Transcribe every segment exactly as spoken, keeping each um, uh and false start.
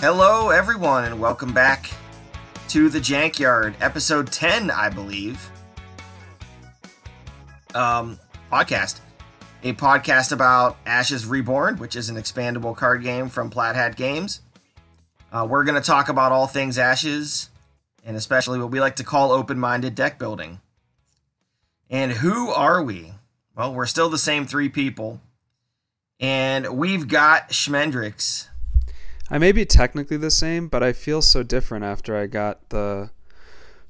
Hello, everyone, and welcome back to the Jankyard, episode ten, I believe. Um, podcast. A podcast about Ashes Reborn, which is an expandable card game from Plaid Hat Games. Uh, we're going to talk about all things Ashes, and especially what we like to call open-minded deck building. And who are we? Well, we're still the same three people, and we've got Schmendrix. I may be technically the same, but I feel so different after I got the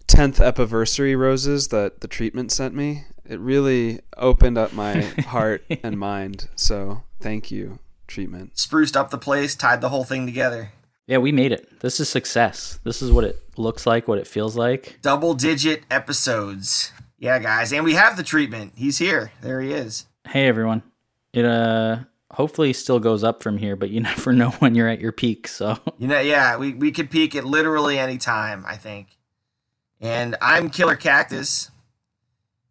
tenth Epiversary roses that the treatment sent me. It really opened up my heart and mind. So thank you, treatment. Spruced up the place, tied the whole thing together. Yeah, we made it. This is success. This is what it looks like, what it feels like. Double-digit episodes. Yeah, guys. And we have the treatment. He's here. There he is. Hey, everyone. It, uh... hopefully still goes up from here, but you never know when you're at your peak. So you know, yeah, we, we could peak at literally any time, I think. And I'm Killer Cactus.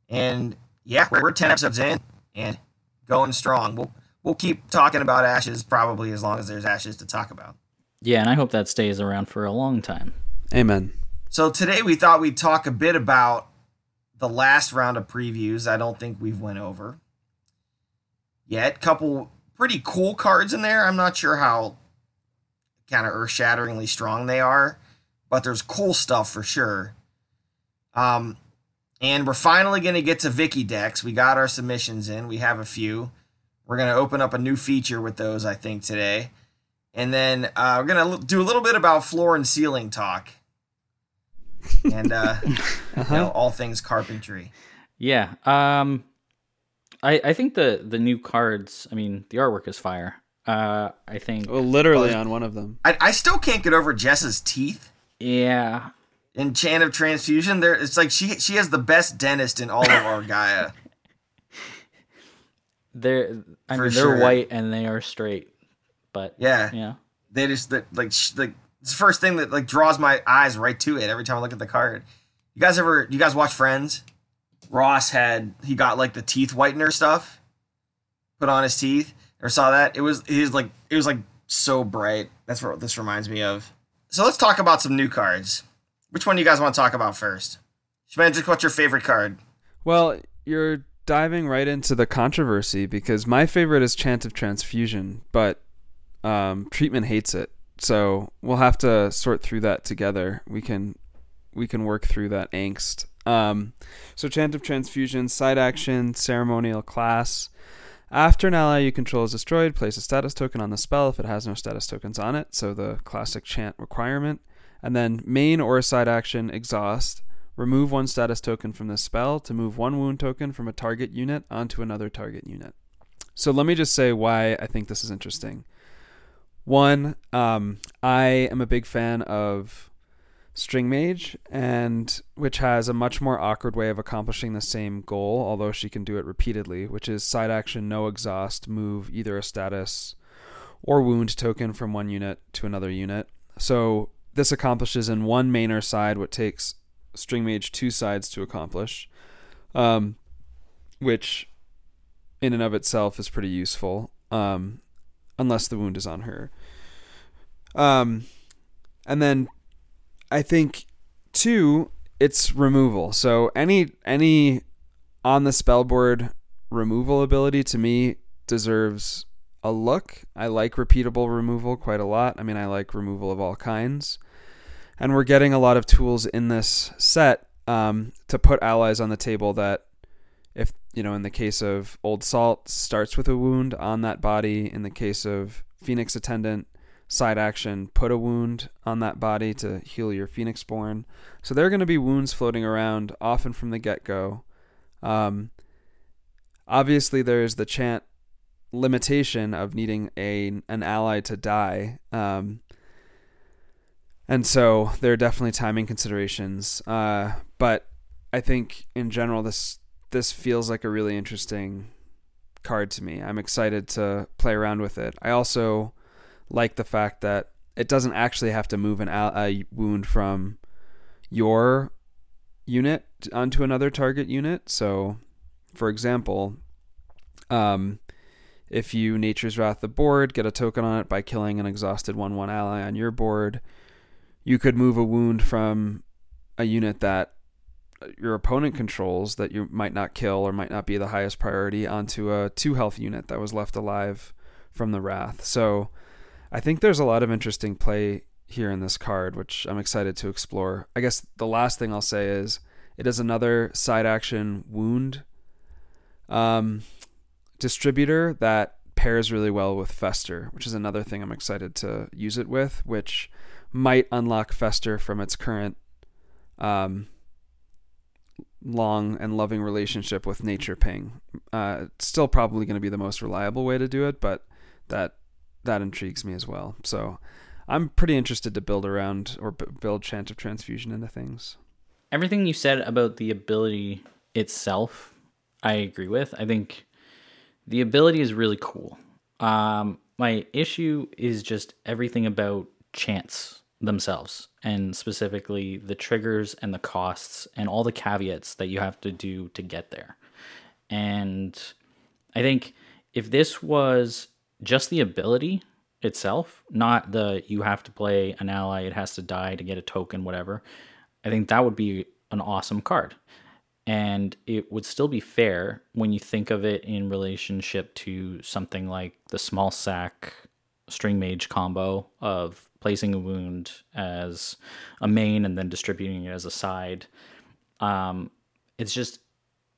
And yeah, we're ten episodes in and going strong. We'll we'll keep talking about Ashes probably as long as there's Ashes to talk about. Yeah, and I hope that stays around for a long time. Amen. So today we thought we'd talk a bit about the last round of previews. I don't think we've went over yet. Couple pretty cool cards in there. I'm not sure how kind of earth-shatteringly strong they are, but there's cool stuff for sure. Um, and we're finally going to get to Vicky decks. We got our submissions in. We have a few. We're going to open up a new feature with those, I think, today. And then uh, we're going to do a little bit about floor and ceiling talk. And uh, uh-huh. you know, all things carpentry. Yeah. Um... I, I think the, the new cards, I mean, the artwork is fire. Uh, I think... Well, literally on one of them. I, I still can't get over Jess's teeth. Yeah. In Chant of Transfusion, there it's like she she has the best dentist in all of Argaea. they're I For mean, sure. They're white and they are straight, but... Yeah. Yeah. They just, like, sh- like, it's the first thing that, like, draws my eyes right to it every time I look at the card. You guys ever, you guys watch Friends? Ross had, he got like the teeth whitener stuff put on his teeth, or saw that. It was his like, it was like so bright. That's what this reminds me of. So let's talk about some new cards. Which one do you guys want to talk about first? Schmendrix, what's your favorite card? Well, you're diving right into the controversy because my favorite is Chant of Transfusion, but um, Treatment hates it. So we'll have to sort through that together. We can, we can work through that angst. Um, so Chant of Transfusion, side action, ceremonial class. After an ally you control is destroyed, place a status token on the spell if it has no status tokens on it, so the classic chant requirement. And then main or side action, exhaust. Remove one status token from this spell to move one wound token from a target unit onto another target unit. So let me just say why I think this is interesting. One, um, I am a big fan of String Mage, and which has a much more awkward way of accomplishing the same goal, although she can do it repeatedly, which is side action, no exhaust, move either a status or wound token from one unit to another unit. So this accomplishes in one main or side what takes String Mage two sides to accomplish, um, which in and of itself is pretty useful, um, unless the wound is on her. Um, and then I think, two, it's removal. So any any on the spellboard removal ability to me deserves a look. I like repeatable removal quite a lot. I mean, I like removal of all kinds. And we're getting a lot of tools in this set um, to put allies on the table that, if you know, in the case of Old Salt, starts with a wound on that body. In the case of Phoenix Attendant, side action, put a wound on that body to heal your Phoenixborn. So there are going to be wounds floating around often from the get-go. Um, obviously, there's the chant limitation of needing a an ally to die. Um, and so there are definitely timing considerations. Uh, but I think, in general, this this feels like a really interesting card to me. I'm excited to play around with it. I also like the fact that it doesn't actually have to move an al- a wound from your unit onto another target unit. So, for example, um, If you Nature's Wrath the board, get a token on it by killing an exhausted one one ally on your board. You could move a wound from a unit that your opponent controls that you might not kill or might not be the highest priority onto a two health unit that was left alive from the Wrath. So I think there's a lot of interesting play here in this card, which I'm excited to explore. I guess the last thing I'll say is it is another side action wound um, distributor that pairs really well with Fester, which is another thing I'm excited to use it with, which might unlock Fester from its current um, long and loving relationship with Nature Ping. Uh, it's still probably going to be the most reliable way to do it, but that that intrigues me as well. So I'm pretty interested to build around or b- build Chant of Transfusion into things. Everything you said about the ability itself, I agree with. I think the ability is really cool. Um, my issue is just everything about chants themselves, and specifically the triggers and the costs and all the caveats that you have to do to get there. And I think if this was just the ability itself, not the you have to play an ally, it has to die to get a token, whatever, I think that would be an awesome card. And it would still be fair when you think of it in relationship to something like the small sack string mage combo of placing a wound as a main and then distributing it as a side. Um, it's just,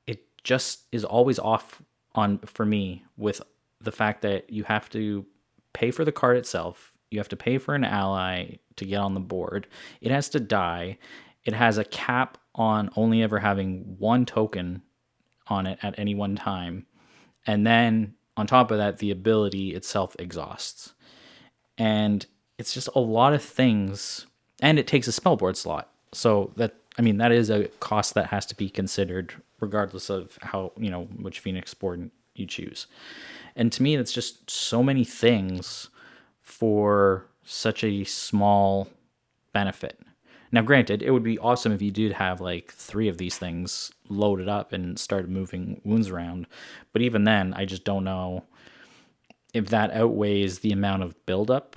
it just is always off on for me with the fact that you have to pay for the card itself. You have to pay for an ally to get on the board. It has to die. It has a cap on only ever having one token on it at any one time. And then on top of that, the ability itself exhausts. And it's just a lot of things. And it takes a spellboard slot. So that, I mean, that is a cost that has to be considered regardless of how, you know, which Phoenix board you choose. And to me, that's just so many things for such a small benefit. Now, granted, it would be awesome if you did have like three of these things loaded up and started moving wounds around. But even then, I just don't know if that outweighs the amount of buildup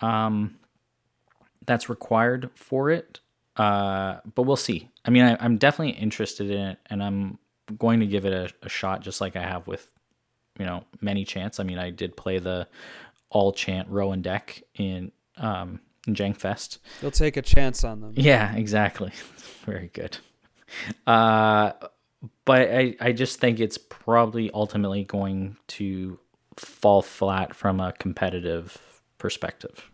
um, that's required for it. Uh, but we'll see. I mean, I, I'm definitely interested in it, and I'm going to give it a, a shot just like I have with, you know, many chants. I mean, I did play the all chant Rowan deck in um, in Jankfest. You'll take a chance on them. Yeah, exactly. Very good. Uh, but I, I just think it's probably ultimately going to fall flat from a competitive perspective.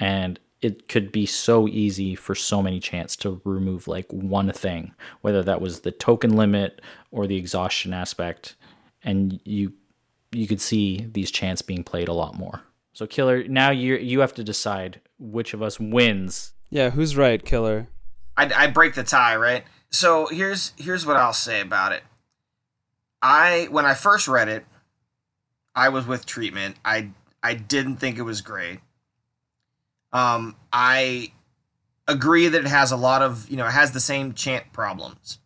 And it could be so easy for so many chants to remove like one thing, whether that was the token limit or the exhaustion aspect. And you you could see these chants being played a lot more. So, Killer, now you you have to decide which of us wins. Yeah, who's right, Killer? I, I break the tie, right? So here's here's what I'll say about it. I when I first read it, I was with treatment. I I didn't think it was great. Um, I agree that it has a lot of, you know, it has the same chant problems.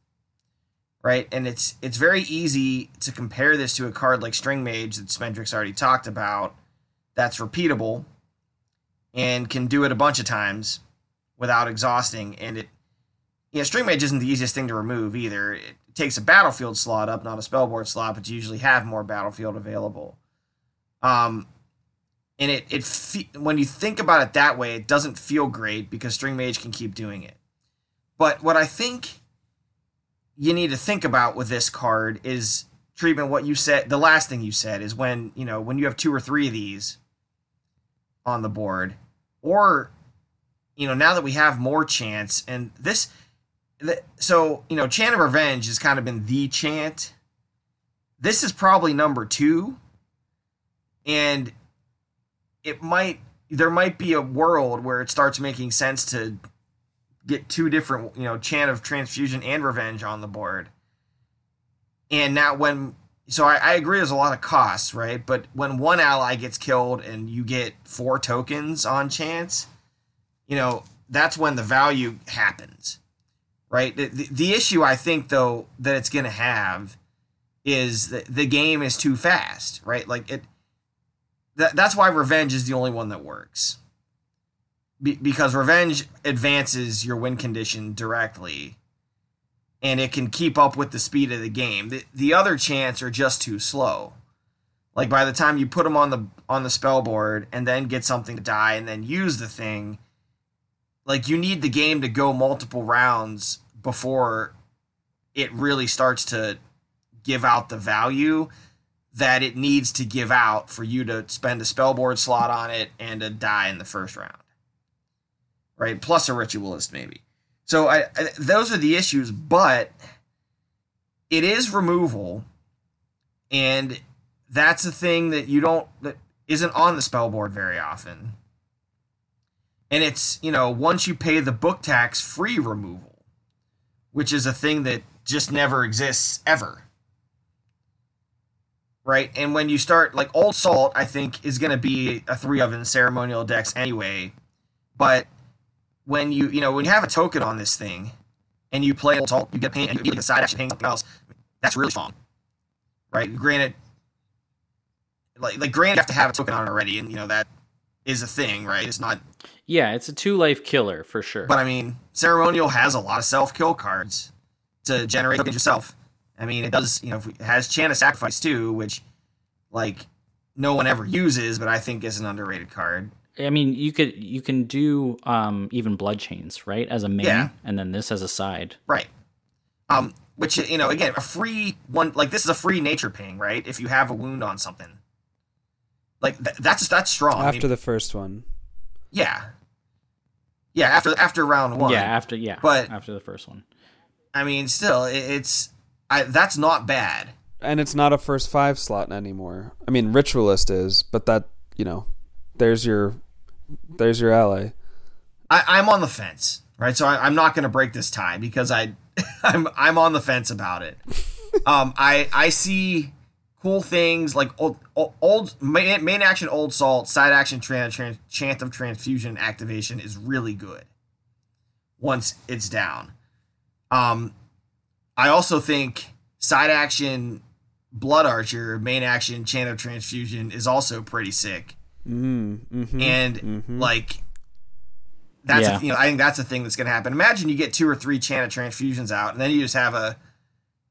Right, and it's it's very easy to compare this to a card like String Mage that Spendrick's already talked about that's repeatable and can do it a bunch of times without exhausting. And it, you know, String Mage isn't the easiest thing to remove either. It takes a battlefield slot up, not a spellboard slot, but you usually have more battlefield available. Um, and it it fe- when you think about it that way, it doesn't feel great because String Mage can keep doing it. But what I think you need to think about with this card is treatment. What you said, the last thing you said is when, you know, when you have two or three of these on the board, or, you know, now that we have more chants and this, the, so, you know, Chant of Revenge has kind of been the chant. This is probably number two. And it might, there might be a world where it starts making sense to get two different, you know, Chant of Transfusion and Revenge on the board. And now when, so I, I agree there's a lot of costs, right? But when one ally gets killed and you get four tokens on chance, you know, that's when the value happens, right? The, the, the issue I think, though, that it's going to have is the, the game is too fast, right? Like it, th- that's why Revenge is the only one that works. Be- because Revenge advances your win condition directly, and it can keep up with the speed of the game. The, the other chants are just too slow. Like, by the time you put them on the on the spell board and then get something to die and then use the thing, like, you need the game to go multiple rounds before it really starts to give out the value that it needs to give out for you to spend a spell board slot on it and to die in the first round. Right? Plus a ritualist, maybe. So I, I, those are the issues, but it is removal, and that's a thing that you don't, that isn't on the spell board very often. And it's, you know, once you pay the book tax, free removal, which is a thing that just never exists ever. Right? And when you start, like, Old Salt, I think, is going to be a three of in ceremonial decks anyway, but when you, you know, when you have a token on this thing and you play Old Salt, you get paint and you get a side action, paying something else. That's really strong, right? Granted, like, like granted, you have to have a token on it already, and you know that is a thing, right? It's not. Yeah, it's a two life killer for sure. But I mean, Ceremonial has a lot of self kill cards to generate tokens yourself. I mean, it does. You know, it has Chant of Sacrifice too, which like no one ever uses, but I think is an underrated card. I mean, you could you can do um, even Blood Chains, right, as a main, yeah. And then this as a side, right? Um, which, you know, again, a free one, like this is a free nature ping, right? If you have a wound on something, like th- that's that's strong. After I mean, the first one, yeah, yeah. After after round one, yeah. After yeah, but after the first one, I mean, still, it, it's I, that's not bad. And it's not a first five slot anymore. I mean, Ritualist is, but that, you know. There's your, there's your ally. I, I'm on the fence, right? So I, I'm not going to break this tie because I, I'm I'm on the fence about it. um, I I see cool things like old old, old main, main action Old Salt, side action trans, trans, Chant of Transfusion activation is really good once it's down. Um, I also think side action Blood Archer, main action Chant of Transfusion is also pretty sick. Mm-hmm, mm-hmm, and mm-hmm. like that's yeah. a, you know I think that's a thing that's going to happen. Imagine you get two or three Chant of Transfusions out, and then you just have a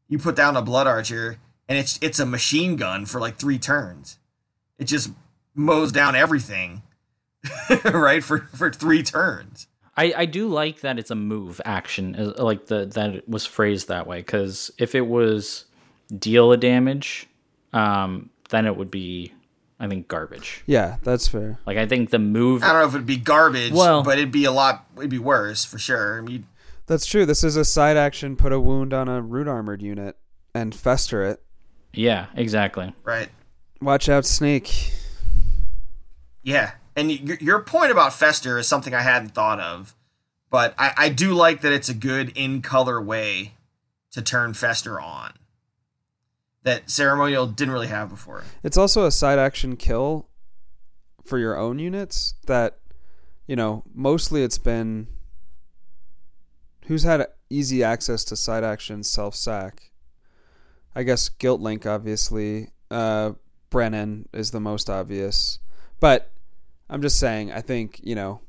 you put down a Blood Archer, and it's it's a machine gun for like three turns. It just mows down everything, right for for three turns. I, I do like that it's a move action, like the that it was phrased that way, because if it was deal a damage, um, then it would be. I think garbage. Yeah, that's fair. Like, I think the move... I don't know if it'd be garbage, well, but it'd be a lot... It'd be worse, for sure. I mean, that's true. This is a side action, put a wound on a root-armored unit and fester it. Yeah, exactly. Right. Watch out, Snake. Yeah, and y- your point about fester is something I hadn't thought of, but I, I do like that it's a good in-color way to turn fester on. That Ceremonial didn't really have before. It's also a side action kill for your own units that, you know, mostly it's been... Who's had easy access to side action self-sack? I guess Guilt Link, obviously. Uh, Brennan is the most obvious. But I'm just saying, I think, you know...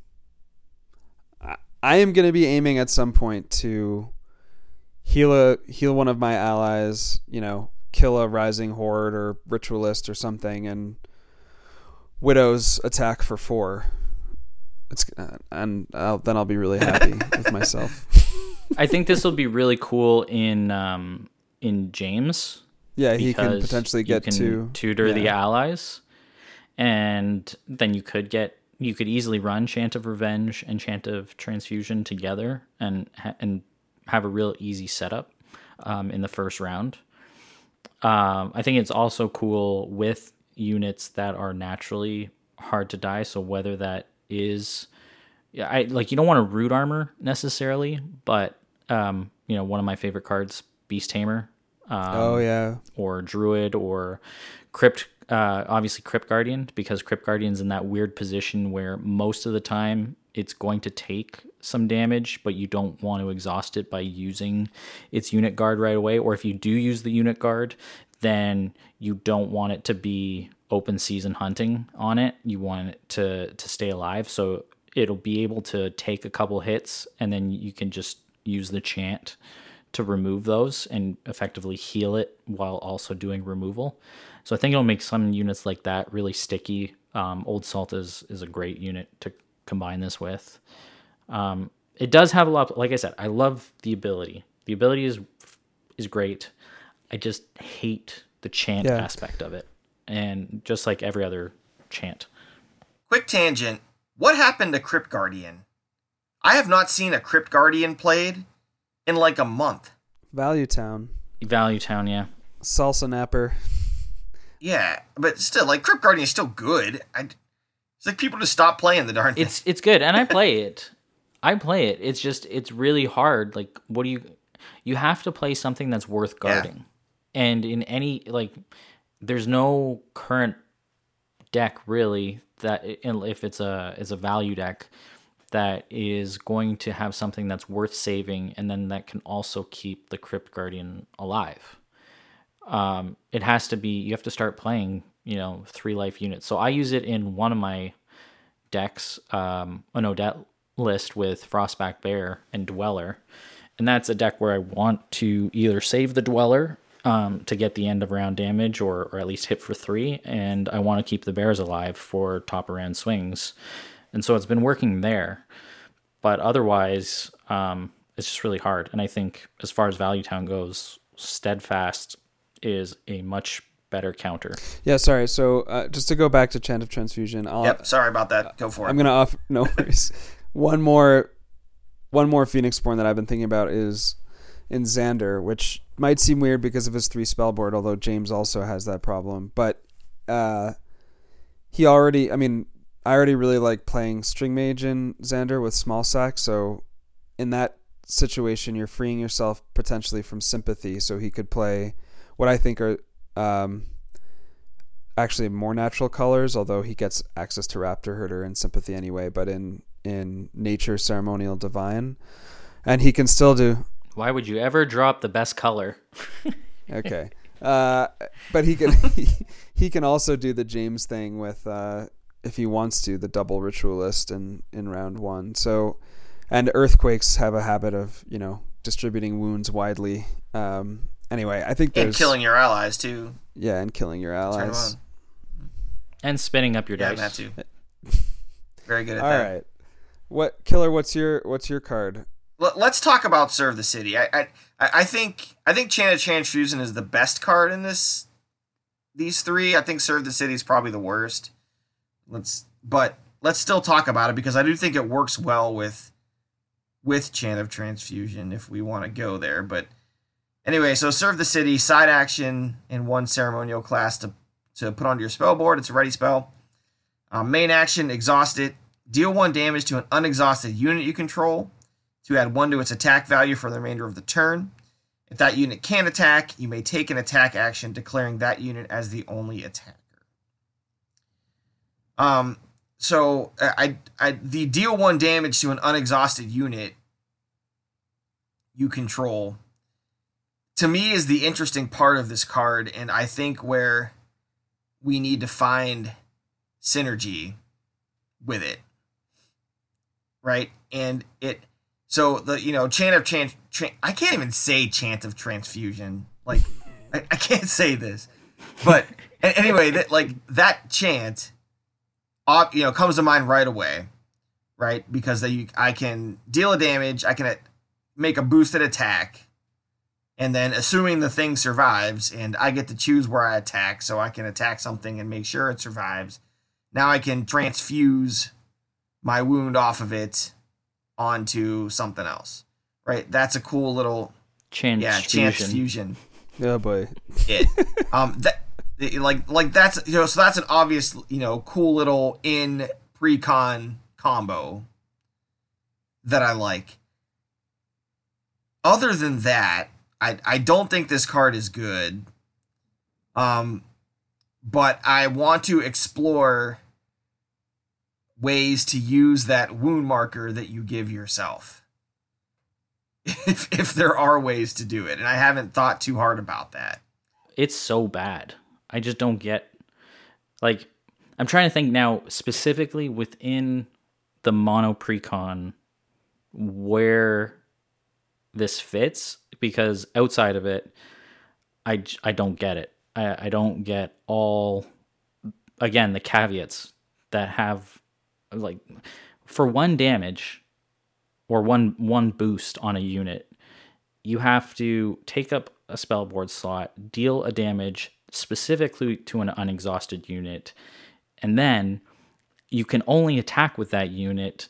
I, I am going to be aiming at some point to heal a, heal one of my allies, you know... kill a Rising Horde or Ritualist or something, and Widow's attack for four. It's uh, and I'll, then I'll be really happy with myself. I think this will be really cool in um, in James. Yeah, he can potentially get you can to tutor yeah. the allies, and then you could get you could easily run Chant of Revenge and Chant of Transfusion together, and ha- and have a real easy setup um, in the first round. Um, I think it's also cool with units that are naturally hard to die. So whether that is, I like you don't want a root armor necessarily, but um, you know one of my favorite cards, Beast Tamer. Um, oh yeah. Or Druid or Crypt. Uh, obviously Crypt Guardian, because Crypt Guardian's in that weird position where most of the time it's going to take some damage, but you don't want to exhaust it by using its unit guard right away. Or if you do use the unit guard, then you don't want it to be open season hunting on it. You want it to, to stay alive. So it'll be able to take a couple hits, and then you can just use the chant to remove those and effectively heal it while also doing removal. So I think it'll make some units like that really sticky. Um, Old Salt is, is a great unit to combine this with. Um, it does have a lot, of, like I said, I love the ability. The ability is is great. I just hate the chant yeah. aspect of it. And just like every other chant. Quick tangent. What happened to Crypt Guardian? I have not seen a Crypt Guardian played in like a month. Value Town. Value Town, yeah. Salsa Napper. Yeah, but still, like, Crypt Guardian is still good. I, it's like people just stop playing the darn thing. It's, it's good, and I play it. I play it. It's just, it's really hard. Like, what do you... You have to play something that's worth guarding. Yeah. And in any, like, there's no current deck, really, that if it's a, it's a value deck... that is going to have something that's worth saving, and then that can also keep the Crypt Guardian alive. Um, it has to be, you have to start playing, you know, three life units. So I use it in one of my decks, um, an Odette list with Frostback Bear and Dweller. And that's a deck where I want to either save the Dweller um, to get the end of round damage or, or at least hit for three, and I want to keep the Bears alive for top of round swings. And so it's been working there, but otherwise, um, it's just really hard. And I think as far as Value Town goes, Steadfast is a much better counter. Yeah, sorry. So uh, just to go back to Chant of Transfusion. I'll, yep, sorry about that. Go for it. I'm going to offer, no worries. one more one more Phoenixborn that I've been thinking about is in Xander, which might seem weird because of his three spell board, although James also has that problem. But uh, he already, I mean... I already really like playing String Mage in Xander with Small Sack, so in that situation, you're freeing yourself potentially from sympathy, so he could play what I think are um, actually more natural colors, although he gets access to Raptor Herder and sympathy anyway, but in, in Nature, Ceremonial, Divine, and he can still do... Why would you ever drop the best color? Okay. Uh, but he can, he, he can also do the James thing with... Uh, if he wants to, the double Ritualist in, in round one. So, and Earthquakes have a habit of, you know, distributing wounds widely. Um, anyway, I think there's... And killing your allies, too. Yeah, and killing your allies. And spinning up your yeah, dice. Yeah, that too. Very good at All that. All right. What, Killer, what's your what's your card? L- let's talk about Serve the City. I I, I think I think Chant of Transfusion is the best card in this. These three. I think Serve the City is probably the worst. Let's, but let's still talk about it because I do think it works well with, with Chant of Transfusion if we want to go there. But anyway, so Serve the City, side action in one ceremonial class to, to put onto your spell board. It's a ready spell. Um, main action, exhaust it. Deal one damage to an unexhausted unit you control to add one to its attack value for the remainder of the turn. If that unit can attack, you may take an attack action declaring that unit as the only attack. Um, so I, I, the deal one damage to an unexhausted unit you control, to me, is the interesting part of this card. And I think where we need to find synergy with it. Right. And it, so the, you know, Chant of Chant, Chant I can't even say Chant of Transfusion. Like I, I can't say this, but anyway, that like that chant, you know, comes to mind right away, right? Because they, I can deal a damage, I can make a boosted attack, and then assuming the thing survives, and I get to choose where I attack, so I can attack something and make sure it survives. Now I can transfuse my wound off of it onto something else, right? That's a cool little chance, yeah, chance fusion. Oh boy, it um that. Like, like that's, you know, so that's an obvious, you know, cool little in pre-con combo that I like. Other than that, I, I don't think this card is good. Um, but I want to explore ways to use that wound marker that you give yourself. If, if there are ways to do it. And I haven't thought too hard about that. it's so bad. I just don't get, like, I'm trying to think now specifically within the mono precon where this fits, because outside of it, I, I don't get it. I, I don't get all, again, the caveats that have, like, for one damage or one one boost on a unit, you have to take up a spellboard slot, deal a damage specifically to an unexhausted unit, and then you can only attack with that unit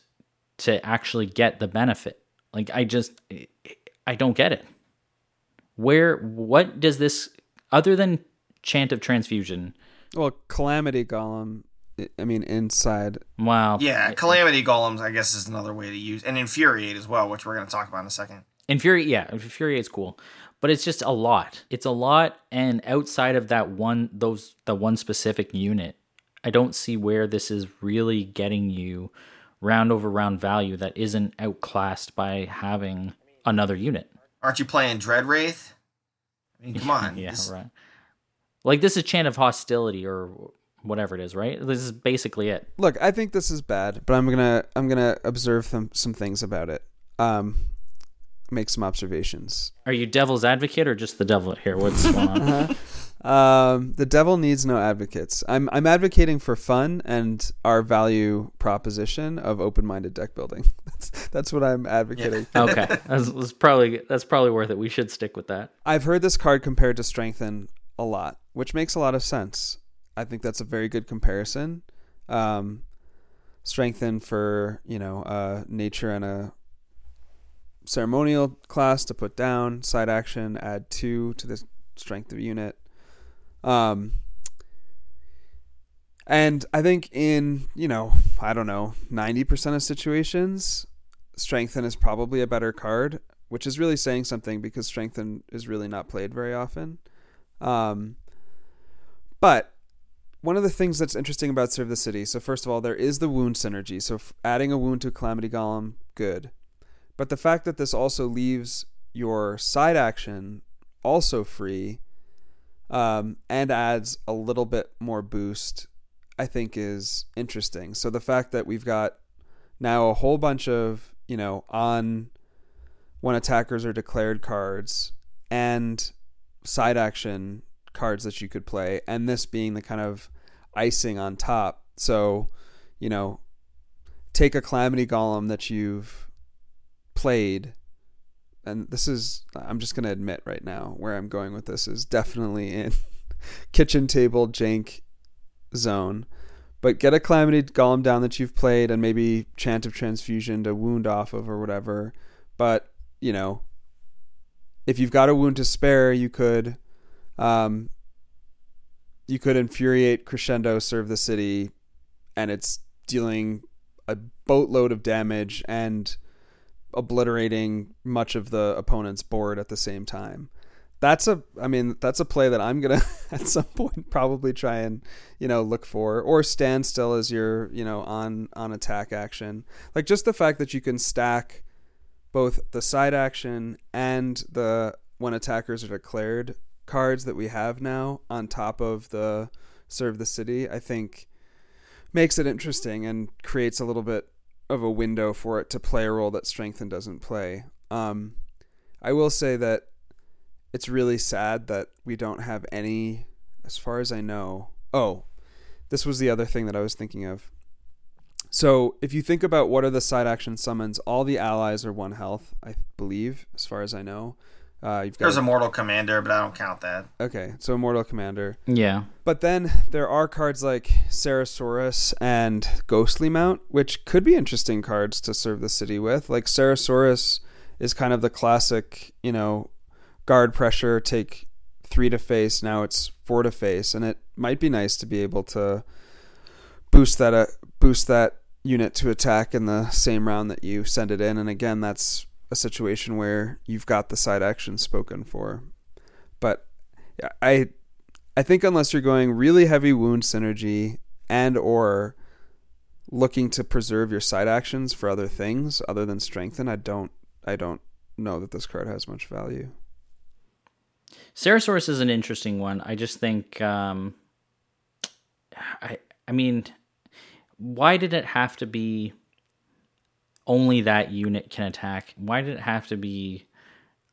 to actually get the benefit. Like, I just, I don't get it. Where, what does this, other than Chant of Transfusion? Well, Calamity Golem, I mean, inside. Wow. Yeah, Calamity Golems, I guess, is another way to use, and Infuriate as well, which we're going to talk about in a second. Infuriate, yeah, Infuriate's cool, but it's just a lot. It's a lot, and outside of that one, those the one specific unit, I don't see where this is really getting you round over round value that isn't outclassed by having another unit. Aren't you playing Dreadwraith? I mean, come on. yeah, this... right. Like, this is Chant of Hostility or whatever it is, right? This is basically it. Look, I think this is bad, but I'm gonna I'm gonna observe some some things about it. Um. Make some observations. Are you devil's advocate or just the devil here? What's going on? uh-huh. Um, the devil needs no advocates. I'm I'm advocating for fun and our value proposition of open-minded deck building. That's that's what I'm advocating. Yeah. Okay, that's, that's probably that's probably worth it. We should stick with that. I've heard this card compared to Strengthen a lot, which makes a lot of sense. I think that's a very good comparison. Um, strengthen for you know uh, nature and a ceremonial class to put down, side action, add two to the strength of unit. Um, and I think in, you know, I don't know, ninety percent of situations, Strengthen is probably a better card, which is really saying something because Strengthen is really not played very often. Um, but one of the things that's interesting about Serve the City, so first of all, there is the wound synergy. So adding a wound to a Calamity Golem, good. But the fact that this also leaves your side action also free um, and adds a little bit more boost, I think is interesting. So the fact that we've got now a whole bunch of, you know, on when attackers are declared cards and side action cards that you could play, and this being the kind of icing on top. So, you know, take a Calamity Golem that you've played, and this is, I'm just going to admit right now where I'm going with this is definitely in kitchen table jank zone, but get a Calamity Golem down that you've played and maybe Chant of Transfusion to wound off of or whatever. But, you know, if you've got a wound to spare, you could um, you could Infuriate, Crescendo, Serve the City, and it's dealing a boatload of damage and obliterating much of the opponent's board at the same time. That's a, I mean, that's a play that I'm gonna at some point probably try and, you know, look for, or Stand Still as your, you know, on on attack action. Like, just the fact that you can stack both the side action and the when attackers are declared cards that we have now on top of the Serve the City, I think makes it interesting and creates a little bit of a window for it to play a role that Strengthen doesn't play. Um, I will say that it's really sad that we don't have any, as far as I know. Oh, this was the other thing that I was thinking of. So if you think about what are the side action summons, all the allies are one health, I believe, as far as I know. Uh, you've got There's Immortal Commander, but I don't count that. Okay, so Immortal Commander. Yeah. But then there are cards like Sarasaurus and Ghostly Mount, which could be interesting cards to Serve the City with. Like, Sarasaurus is kind of the classic, you know, guard pressure, take three to face, now it's four to face, and it might be nice to be able to boost that uh, boost that unit to attack in the same round that you send it in. And again, that's a situation where you've got the side action spoken for. But I I think unless you're going really heavy wound synergy and or looking to preserve your side actions for other things other than Strengthen, I don't I don't know that this card has much value. Ceresaurus is an interesting one. I just think, um, I I mean, why did it have to be only that unit can attack? Why did it have to be,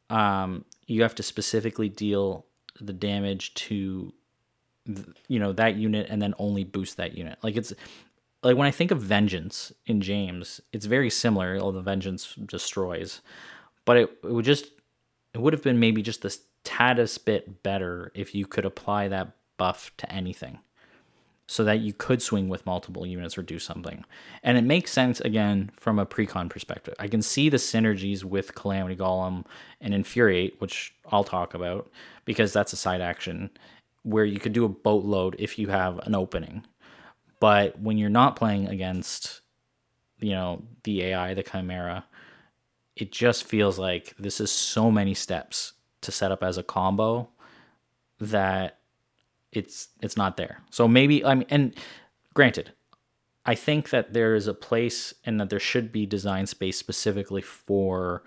um, you have to specifically deal the damage to, you know, that unit and then only boost that unit? Like, it's like when I think of Vengeance in James, it's very similar, although Vengeance destroys. But it, it would just, it would have been maybe just this taddest bit better if you could apply that buff to anything, so that you could swing with multiple units or do something. And it makes sense, again, from a precon perspective. I can see the synergies with Calamity Golem and Infuriate, which I'll talk about, because that's a side action where you could do a boatload if you have an opening. But when you're not playing against, you know, the A I, the Chimera, it just feels like this is so many steps to set up as a combo that it's it's not there. So maybe, I mean, and granted, I think that there is a place and that there should be design space specifically for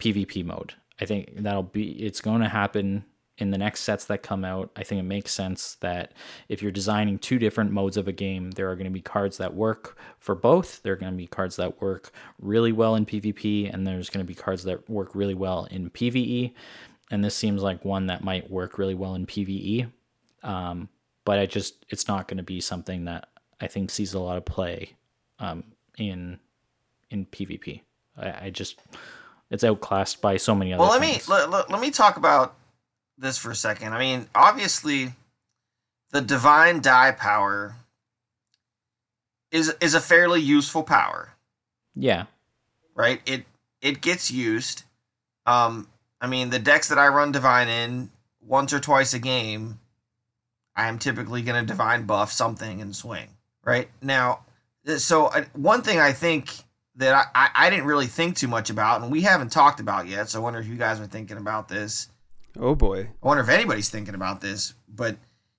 PvP mode. I think that'll be, it's going to happen in the next sets that come out. I think it makes sense that if you're designing two different modes of a game, there are going to be cards that work for both. There are going to be cards that work really well in PvP, and there's going to be cards that work really well in PvE. And this seems like one that might work really well in PvE. Um, but I just, it's not going to be something that I think sees a lot of play, um, in, in PvP. I, I just, it's outclassed by so many other Well, let things. me, let, let, let me talk about this for a second. I mean, obviously the divine die power is, is a fairly useful power. Yeah. Right. It, it gets used. Um, I mean, the decks that I run divine in once or twice a game, I'm typically going to divine buff something and swing right now. So I, one thing I think that I, I didn't really think too much about, and we haven't talked about yet, so I wonder if you guys are thinking about this. Oh boy. I wonder if anybody's thinking about this, but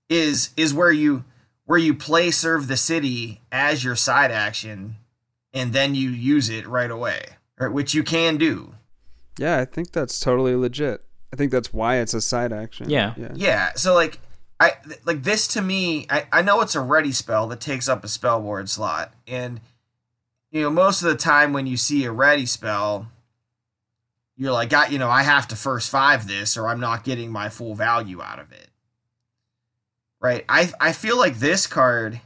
is, is where you, where you play Serve the City as your side action and then you use it right away, right? Which you can do. Yeah. I think that's totally legit. I think that's why it's a side action. Yeah. Yeah. yeah so like, I like this to me, I, I know it's a ready spell that takes up a spell board slot. And, you know, most of the time when you see a ready spell, you're like, I, you know, I have to first five this or I'm not getting my full value out of it. Right. I, I feel like this card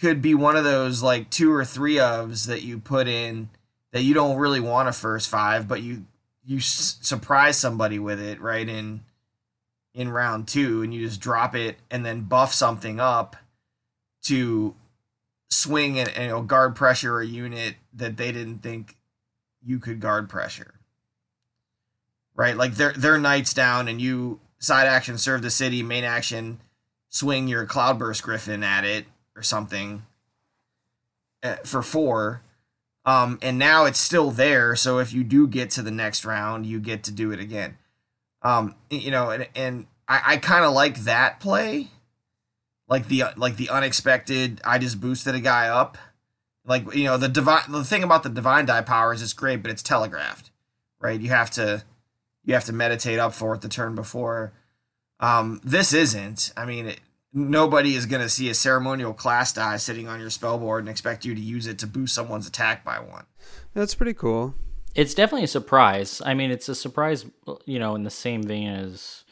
could be one of those like two or three ofs that you put in that you don't really want a first five, but you, you s- surprise somebody with it. Right. And, in round two, and you just drop it and then buff something up to swing and, you know, guard pressure a unit that they didn't think you could guard pressure. Right? Like they're, they're knights down and you side action, Serve the City, main action, swing your Cloudburst Griffin at it or something for four. Um, and now it's still there. So if you do get to the next round, you get to do it again. Um, you know, and, and I, I kind of like that play, like the, like the unexpected, I just boosted a guy up. Like, you know, the divine, the thing about the divine die power is it's great, but it's telegraphed, right? You have to, you have to meditate up for it the turn before. Um, this isn't, I mean, it, nobody is going to see a ceremonial class die sitting on your spell board and expect you to use it to boost someone's attack by one. That's pretty cool. It's definitely a surprise. I mean, it's a surprise, you know, in the same vein as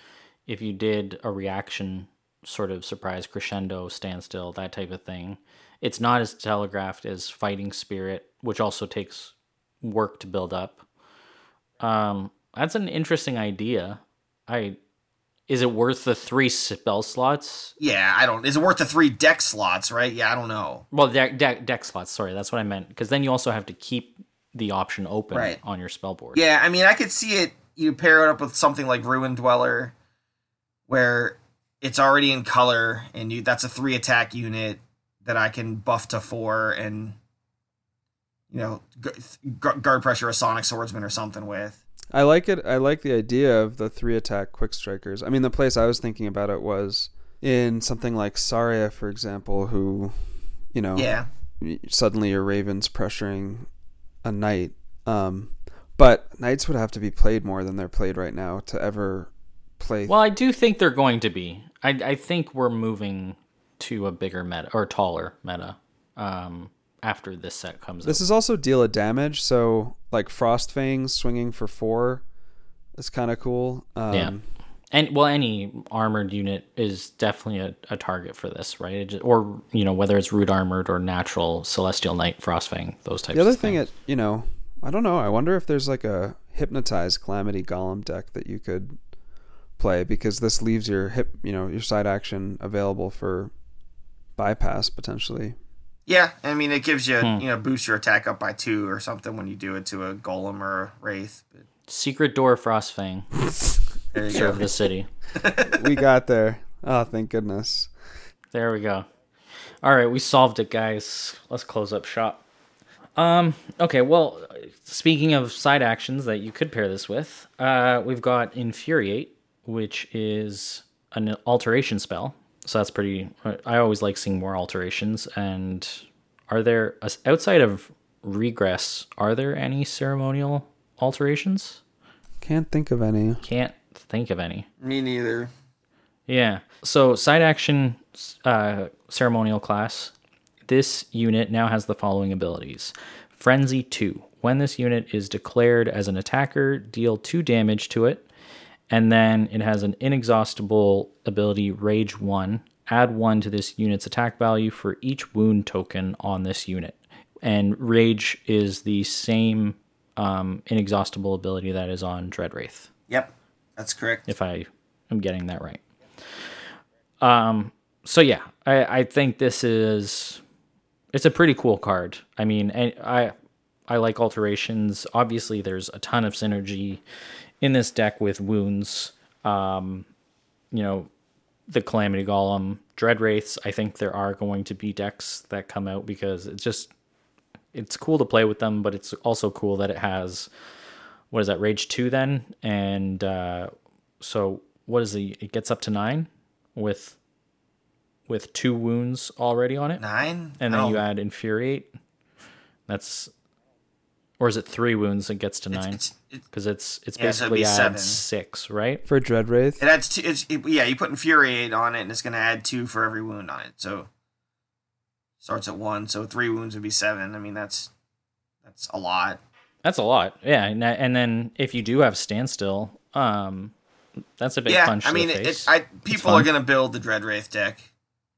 if you did a reaction sort of surprise crescendo, standstill, that type of thing. It's not as telegraphed as Fighting Spirit, which also takes work to build up. Um, that's an interesting idea. I is it worth the three spell slots? Yeah, I don't. Is it worth the three deck slots? Right? Yeah, I don't know. Well, deck deck, deck slots. Sorry, that's what I meant. Because then you also have to keep the option open right on your spell board. Yeah, I mean, I could see it, you pair it up with something like Ruin Dweller, where it's already in color, and you that's a three attack unit that I can buff to four and, you know, gu- guard pressure a Sonic Swordsman or something with. I like it. I like the idea of the three attack quick strikers. I mean, the place I was thinking about it was in something like Saria, for example, who, you know, yeah. suddenly your Raven's pressuring a knight, um, but knights would have to be played more than they're played right now to ever play. Well, I do think they're going to be. I, I think we're moving to a bigger meta or taller meta um, after this set comes. This up. Is also deal a damage, so like Frostfang swinging for four is kind of cool. Um, yeah, and well, any armored unit is definitely a, a target for this, right? It just, or you know whether it's root armored or natural Celestial Knight, Frostfang, those types. The other of thing things. It you know I don't know. I wonder if there's like a Hypnotize Calamity Golem deck that you could play, because this leaves your hip you know your side action available for bypass potentially. Yeah, I mean it gives you hmm. you know boosts your attack up by two or something when you do it to a golem or a wraith. Secret Door Frostfang. There you go. Of the city. We got there. Oh, thank goodness. There we go. All right, we solved it, guys. Let's close up shop. Um, okay, well, speaking of side actions that you could pair this with, uh, we've got Infuriate, which is an alteration spell. So that's pretty... I always like seeing more alterations. And are there... Outside of Regress, are there any ceremonial alterations? Can't think of any. Can't think of any. Me neither. Yeah. So side action uh, ceremonial class... This unit now has the following abilities. Frenzy two. When this unit is declared as an attacker, deal two damage to it. And then it has an inexhaustible ability, Rage one. Add one to this unit's attack value for each wound token on this unit. And Rage is the same um, inexhaustible ability that is on Dreadwraith. Yep, that's correct. If I am getting that right. Um. So yeah, I, I think this is... It's a pretty cool card. I mean, I I like alterations. Obviously, there's a ton of synergy in this deck with wounds. Um, you know, the Calamity Golem, Dreadwraiths. I think there are going to be decks that come out because it's just it's cool to play with them, but it's also cool that it has what is that Rage two then, and uh, so what is the it gets up to nine with. with two wounds already on it. Nine? And then oh. you add Infuriate. That's... Or is it three wounds and gets to nine? Because it's, it's, it's, it's yeah, basically so adds seven. Six, right? For Dreadwraith? It adds two... It's, it, yeah, you put Infuriate on it, and it's going to add two for every wound on it. So starts at one, so three wounds would be seven. I mean, that's that's a lot. That's a lot, yeah. And, and then if you do have Standstill, um, that's a big yeah, punch I to mean, the it, face. It, I, people are going to build the Dreadwraith deck.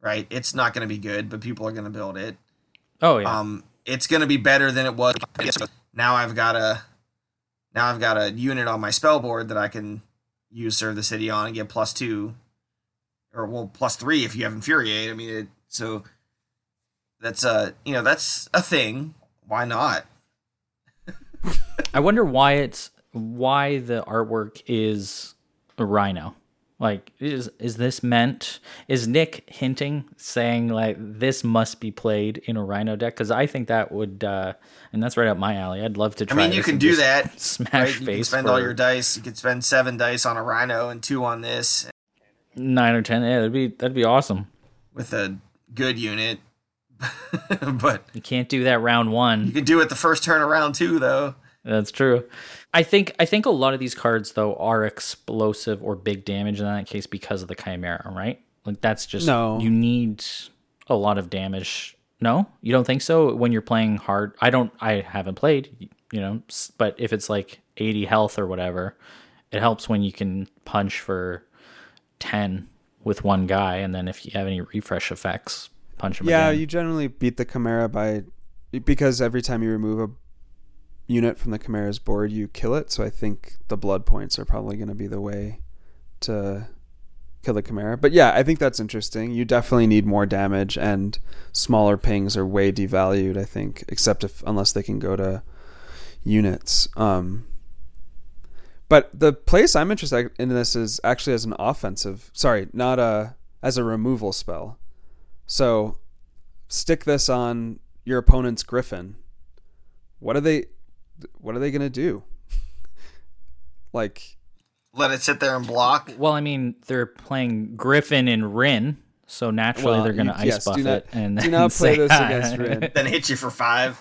Right, it's not going to be good, but people are going to build it. Oh yeah, um, it's going to be better than it was. Now I've got a, now I've got a unit on my spell board that I can use Serve the City on and get plus two, or well plus three if you have Infuriate. I mean, it, so that's a you know that's a thing. Why not? I wonder why it's why the artwork is a rhino. Like, is is this meant... Is Nick hinting, saying, like, this must be played in a Rhino deck? Because I think that would... Uh, and that's right up my alley. I'd love to try... I mean, you can do that. Smash right? face. You can spend for... all your dice. You could spend seven dice on a Rhino and two on this. Nine or ten. Yeah, that'd be, that'd be awesome. With a good unit. But... You can't do that round one. You can do it the first turn of round two, though. That's true. I think I think a lot of these cards though are explosive or big damage in that case because of the Chimera, right? Like that's just no. You need a lot of damage. No, you don't think so when you're playing hard. I don't. I haven't played, you know. But if it's like eighty health or whatever, it helps when you can punch for ten with one guy, and then if you have any refresh effects, punch him. Yeah, again. You generally beat the Chimera by because every time you remove a unit from the Chimera's board, you kill it. So I think the blood points are probably going to be the way to kill the Chimera. But yeah, I think that's interesting. You definitely need more damage, and smaller pings are way devalued, I think, except if unless they can go to units. Um, but the place I'm interested in this is actually as an offensive, sorry, not a, as a removal spell. So stick this on your opponent's Griffin. What are they... What are they going to do? Like... Let it sit there and block? Well, I mean, they're playing Griffin and Rin, so naturally well, they're going to ice yes, buff do not, it. And do not play say, this against Rin. Then hit you for five.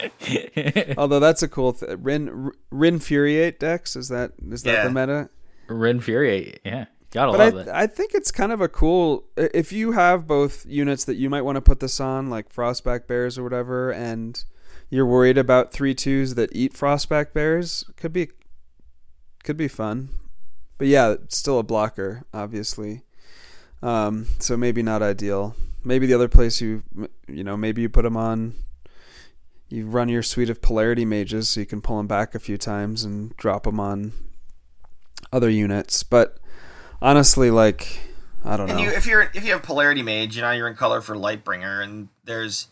Although that's a cool... Th- Rin Rinfuriate decks? Is that is that yeah. the meta? Rinfuriate, yeah. Gotta but love I, it. I think it's kind of a cool, if you have both units that you might want to put this on, like Frostback Bears or whatever, and you're worried about three twos that eat Frostback Bears, could be could be fun. But yeah, it's still a blocker, obviously. Um, so maybe not ideal. Maybe the other place you, you know, maybe you put them on, you run your suite of Polarity Mages so you can pull them back a few times and drop them on other units. But honestly, like, I don't and know. You, if you're if you have Polarity Mage, you know you're in color for Lightbringer, and there's,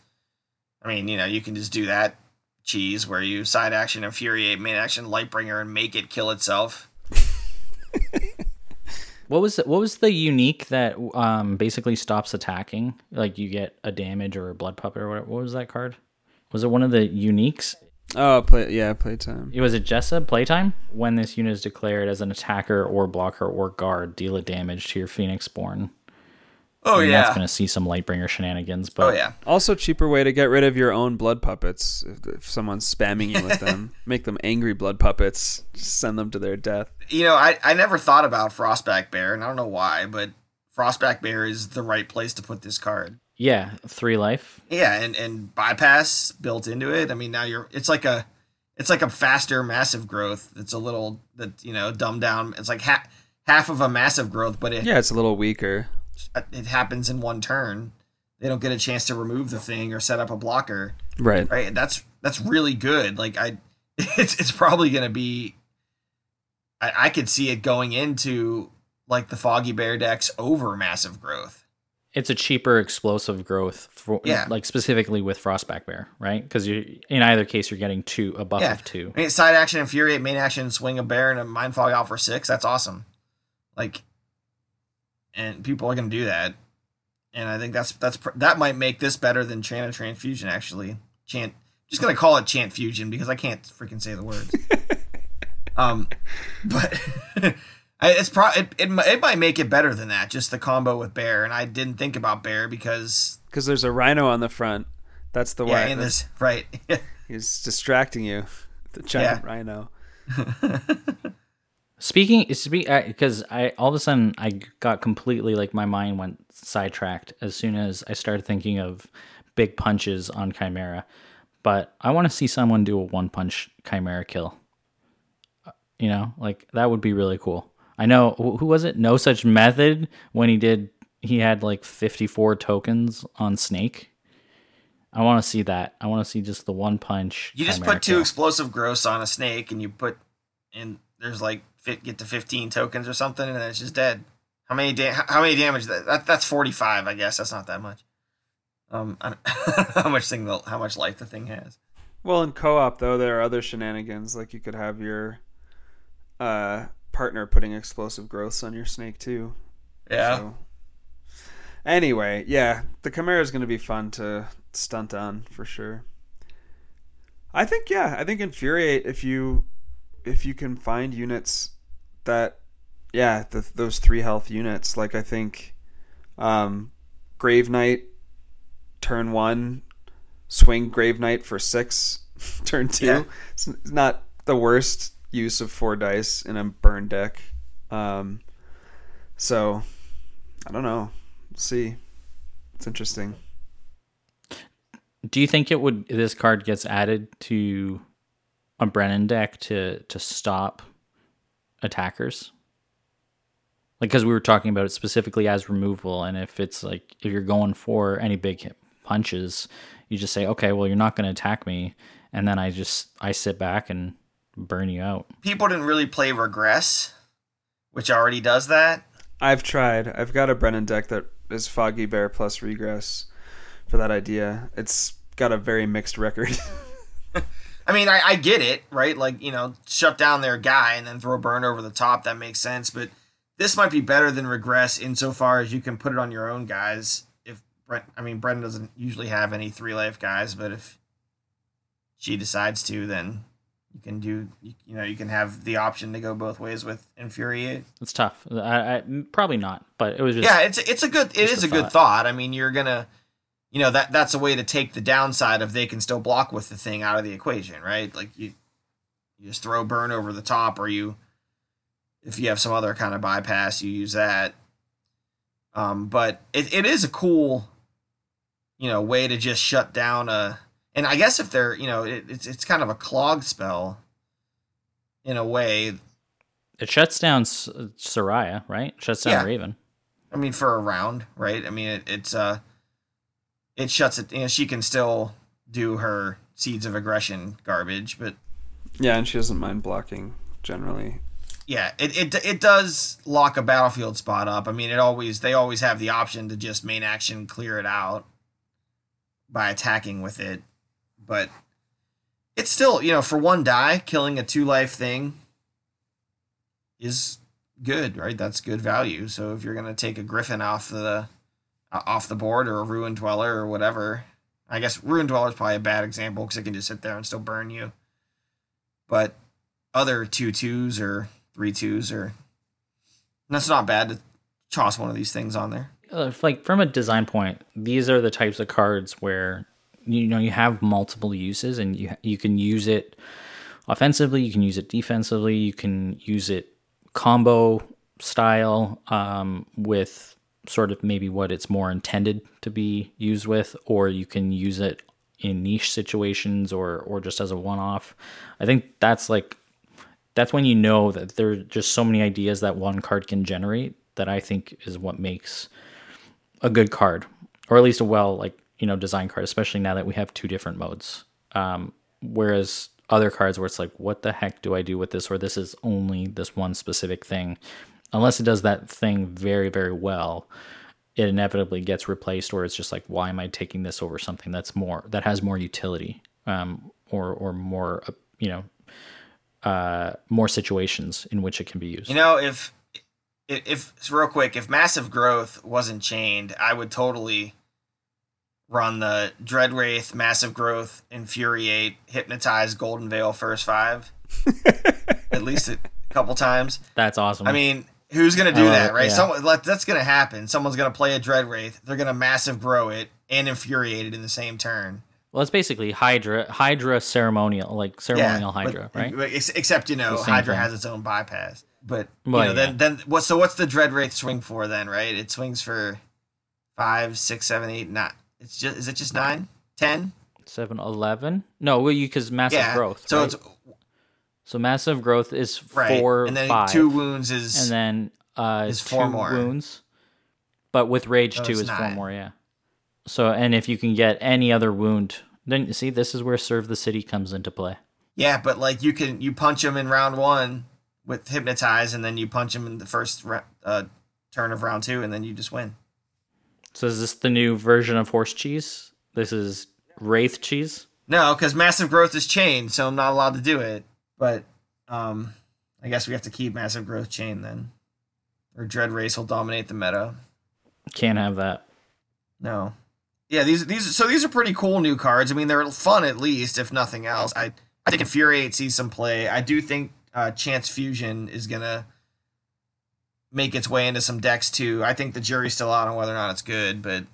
I mean, you know, you can just do that cheese where you side action Infuriate, main action Lightbringer, and make it kill itself. What was what was the unique that um, basically stops attacking? Like you get a damage or a blood puppet or whatever. What was that card? Was it one of the uniques? Oh, play, yeah, playtime. It was a Jessa playtime. When this unit is declared as an attacker or blocker or guard, deal a damage to your Phoenixborn. Oh, I mean, yeah. That's going to see some Lightbringer shenanigans. But oh, yeah. Also, cheaper way to get rid of your own blood puppets. If, if someone's spamming you with them, make them angry blood puppets. Just send them to their death. You know, I, I never thought about Frostback Bear, and I don't know why, but Frostback Bear is the right place to put this card. Yeah, three life. Yeah, and, and bypass built into it. I mean, now you're it's like a it's like a faster massive growth. It's a little that you know dumbed down. It's like ha- half of a massive growth, but it yeah, it's a little weaker. It happens in one turn. They don't get a chance to remove the thing or set up a blocker. Right, right. That's that's really good. Like I, it's it's probably gonna be. I, I could see it going into like the Foggy Bear decks over massive growth. It's a cheaper explosive growth, for, yeah. like specifically with Frostback Bear, right? Because you, in either case, you're getting two, a buff yeah. of two. I mean, side action, Infuriate, main action, swing a bear, and a Mind Fog out for six. That's awesome. Like, and people are going to do that. And I think that's that's that might make this better than Chant of Transfusion, actually. Chant, just going to call it Chant Fusion because I can't freaking say the words. um, but... It's pro- it, it it might make it better than that, just the combo with Bear. And I didn't think about Bear because... Because there's a Rhino on the front. That's the yeah, way. This, right. He's distracting you. The giant yeah. Rhino. Speaking... Because spe- I, I all of a sudden, I got completely... Like, my mind went sidetracked as soon as I started thinking of big punches on Chimera. But I want to see someone do a one-punch Chimera kill. You know? Like, that would be really cool. I know, who was it? No Such Method, when he did, he had like fifty-four tokens on Snake. I want to see that. I want to see just the one punch. You just put two explosive growths on a Snake and you put, and there's like, get to fifteen tokens or something and then it's just dead. How many, da- how many damage? That, that That's forty-five, I guess. That's not that much. Um, I don't know how much thing, the, how much life the thing has. Well, in co-op though, there are other shenanigans. Like you could have your, uh, partner putting explosive growths on your Snake too. Yeah. So. Anyway, yeah, the Chimera is going to be fun to stunt on for sure. I think yeah, I think Infuriate if you if you can find units that yeah, the, those three health units, like I think um Grave Knight turn one, swing Grave Knight for six, turn two. Yeah. It's not the worst use of four dice in a burn deck. Um, so, I don't know. We'll see. It's interesting. Do you think it would this card gets added to a Brennan deck to, to stop attackers? Like, because we were talking about it specifically as removal, and if it's like, if you're going for any big hit punches, you just say, okay, well, you're not going to attack me, and then I just, I sit back and burn you out. People didn't really play Regress, which already does that. I've tried. I've got a Brennan deck that is Foggy Bear plus Regress for that idea. It's got a very mixed record. I mean, I, I get it, right? Like, you know, shut down their guy and then throw burn over the top. That makes sense. But this might be better than Regress insofar as you can put it on your own guys. If Brent, I mean, Brennan doesn't usually have any three life guys, but if she decides to, then you can do, you know, you can have the option to go both ways with Infuriate. It's tough. I, I probably not, but it was just yeah. It's it's a good it is a, a thought. good thought. I mean, you're gonna, you know, that that's a way to take the downside of they can still block with the thing out of the equation, right? Like you, you just throw burn over the top, or you, if you have some other kind of bypass, you use that. Um, but it, it is a cool, you know, way to just shut down a. And I guess if they're, you know, it, it's it's kind of a clogged spell, in a way. It shuts down S- Soraya, right? It shuts down yeah. Raven. I mean, for a round, right? I mean, it, it's uh, it shuts it. You know, she can still do her Seeds of Aggression garbage, but yeah, and she doesn't mind blocking generally. Yeah, it it it does lock a battlefield spot up. I mean, it always they always have the option to just main action clear it out by attacking with it. But it's still, you know, for one die, killing a two-life thing is good, right? That's good value. So if you're going to take a Griffin off the uh, off the board or a Ruin Dweller or whatever, I guess Ruin Dweller is probably a bad example because it can just sit there and still burn you. But other two twos or three twos, or that's not bad to toss one of these things on there. Uh, like from a design point, these are the types of cards where, you know, you have multiple uses, and you you can use it offensively, you can use it defensively, you can use it combo style um, with sort of maybe what it's more intended to be used with, or you can use it in niche situations or or just as a one-off. I think that's like that's when you know that there are just so many ideas that one card can generate that I think is what makes a good card, or at least a well like you know design card, especially now that we have two different modes. Um, whereas other cards where it's like, what the heck do I do with this? Or this is only this one specific thing. Unless it does that thing very, very well, it inevitably gets replaced, or it's just like, why am I taking this over something that's more that has more utility, um, or or more uh, you know. Uh, more situations in which it can be used. You know, if, if, if real quick, if Massive Growth wasn't chained, I would totally run the Dreadwraith, Massive Growth, Infuriate, Hypnotize, Golden Veil, first five, at least a couple times. That's awesome. I mean, who's going to do uh, that, right? Yeah. Someone, that's going to happen. Someone's going to play a Dreadwraith. They're going to Massive Grow it and Infuriate it in the same turn. Well, it's basically Hydra, Hydra ceremonial, like ceremonial yeah, Hydra, but, right? Except, you know, Hydra thing. Has its own bypass. But well, you know, yeah. then, then what? So what's the Dreadwraith swing for then, right? It swings for five, six, seven, eight, nine. It's just is it just nine, ten, seven, eleven? No, well, you because massive yeah, growth. So right? it's so massive growth is right. four, and then five. Two wounds is and then uh, is four two more wounds. But with rage, so two is nine. Four more, yeah. So, and if you can get any other wound, then you see, this is where Serve the City comes into play. Yeah, but like you can, you punch him in round one with Hypnotize, and then you punch him in the first uh, turn of round two, and then you just win. So is this the new version of horse cheese? This is Wraith cheese? No, because Massive Growth is chained, so I'm not allowed to do it. But um, I guess we have to keep Massive Growth chained then. Or Dreadwraith will dominate the meta. Can't have that. No. Yeah, these these so these are pretty cool new cards. I mean, they're fun at least, if nothing else. I, I think Infuriate sees some play. I do think uh, Chance Fusion is gonna make its way into some decks too. I think the jury's still out on whether or not it's good, but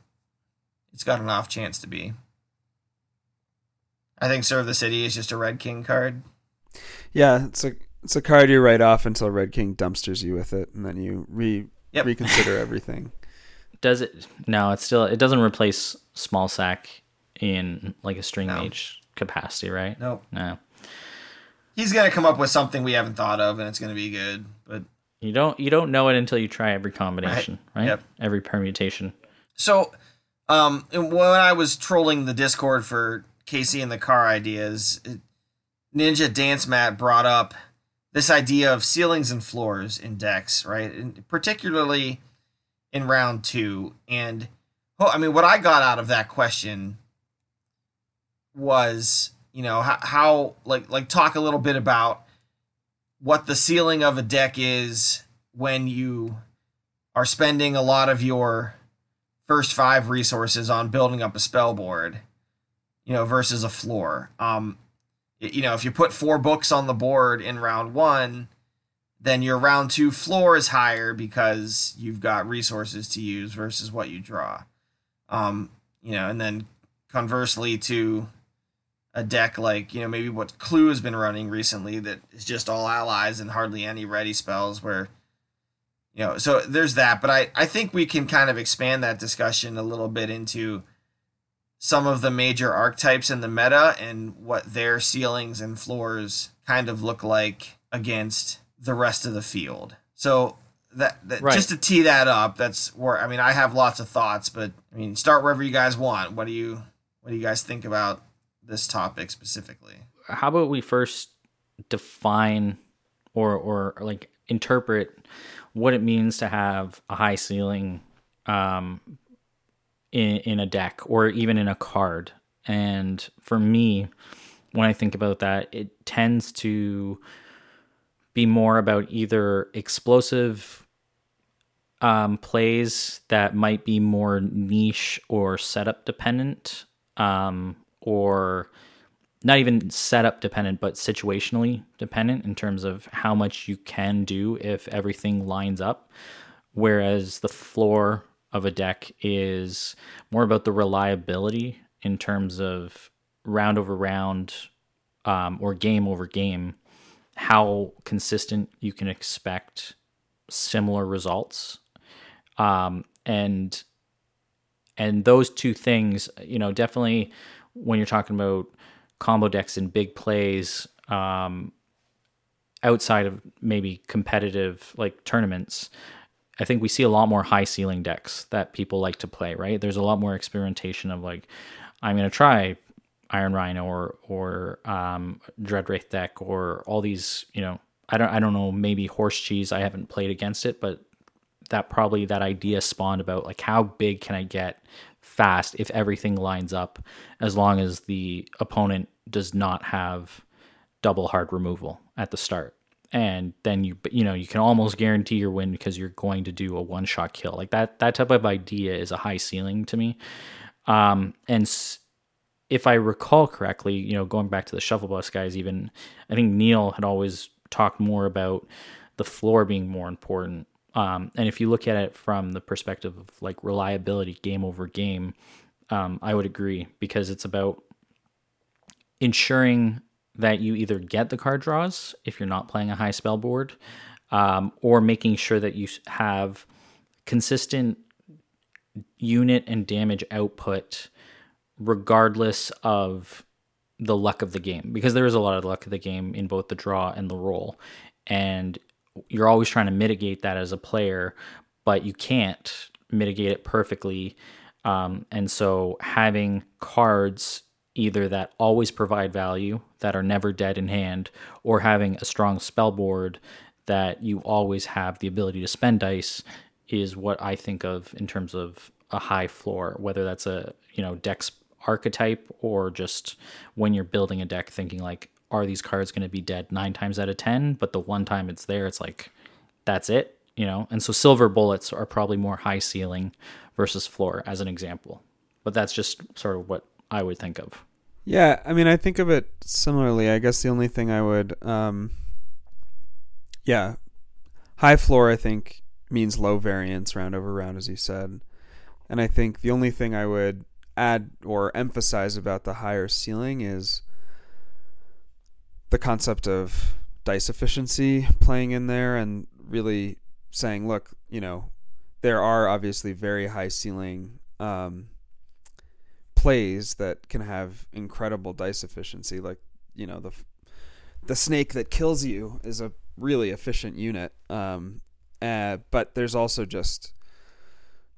it's got an off chance to be. I think Serve the City is just a Red King card. Yeah, it's a it's a card you write off until Red King dumpsters you with it, and then you re yep. reconsider everything. Does it? No, it's still, it doesn't replace small sack in like a string no. mage capacity, right? Nope. No. He's going to come up with something we haven't thought of, and it's going to be good, but you don't, you don't know it until you try every combination, right? right? Yep. Every permutation. So, um, when I was trolling the Discord for Casey and the car ideas, Ninja Dance Mat brought up this idea of ceilings and floors in decks, right? And particularly in round two. And well, I mean, what I got out of that question was, you know, how, how like, like talk a little bit about what the ceiling of a deck is when you are spending a lot of your first five resources on building up a spell board, you know, versus a floor. Um, you know, if you put four books on the board in round one, then your round two floor is higher because you've got resources to use versus what you draw. Um, you know, and then conversely to a deck like, you know, maybe what Clue has been running recently that is just all allies and hardly any ready spells where, you know, so there's that. But I, I think we can kind of expand that discussion a little bit into some of the major archetypes in the meta and what their ceilings and floors kind of look like against the rest of the field. So that, that right. just to tee that up, that's where, I mean, I have lots of thoughts, but I mean, start wherever you guys want. What do you, what do you guys think about this topic specifically? How about we first define or or like interpret what it means to have a high ceiling um in, in a deck or even in a card. And for me, when I think about that, it tends to be more about either explosive um plays that might be more niche or setup dependent, um or not even setup dependent, but situationally dependent in terms of how much you can do if everything lines up. Whereas the floor of a deck is more about the reliability in terms of round over round, um, or game over game, how consistent you can expect similar results. Um, and, and those two things, you know, definitely, when you're talking about combo decks and big plays, um, outside of maybe competitive like tournaments, I think we see a lot more high ceiling decks that people like to play, right? There's a lot more experimentation of like, I'm going to try Iron Rhino or, or, um, Dreadwraith deck or all these, you know, I don't, I don't know, maybe Horse Cheese. I haven't played against it, but that probably that idea spawned about like, how big can I get fast if everything lines up, as long as the opponent does not have double hard removal at the start. And then you you know you can almost guarantee your win because you're going to do a one-shot kill. Like that that type of idea is a high ceiling to me. Um, and if I recall correctly, you know, going back to the Shuffle Bus guys, even I think Neil had always talked more about the floor being more important. Um, and if you look at it from the perspective of like reliability game over game, um, I would agree, because it's about ensuring that you either get the card draws if you're not playing a high spell board, um, or making sure that you have consistent unit and damage output regardless of the luck of the game, because there is a lot of luck of the game in both the draw and the roll. And you're always trying to mitigate that as a player, but you can't mitigate it perfectly. Um, and so having cards either that always provide value, that are never dead in hand, or having a strong spell board that you always have the ability to spend dice is what I think of in terms of a high floor, whether that's a, you know, deck's archetype or just when you're building a deck thinking like, are these cards going to be dead nine times out of ten? But the one time it's there, it's like, that's it, you know? And so silver bullets are probably more high ceiling versus floor as an example. But that's just sort of what I would think of. Yeah, I mean, I think of it similarly. I guess the only thing I would, um, yeah, high floor, I think, means low variance round over round, as you said. And I think the only thing I would add or emphasize about the higher ceiling is the concept of dice efficiency playing in there, and really saying, look, you know, there are obviously very high ceiling um, plays that can have incredible dice efficiency. Like, you know, the the snake that kills you is a really efficient unit. Um, uh, but there's also just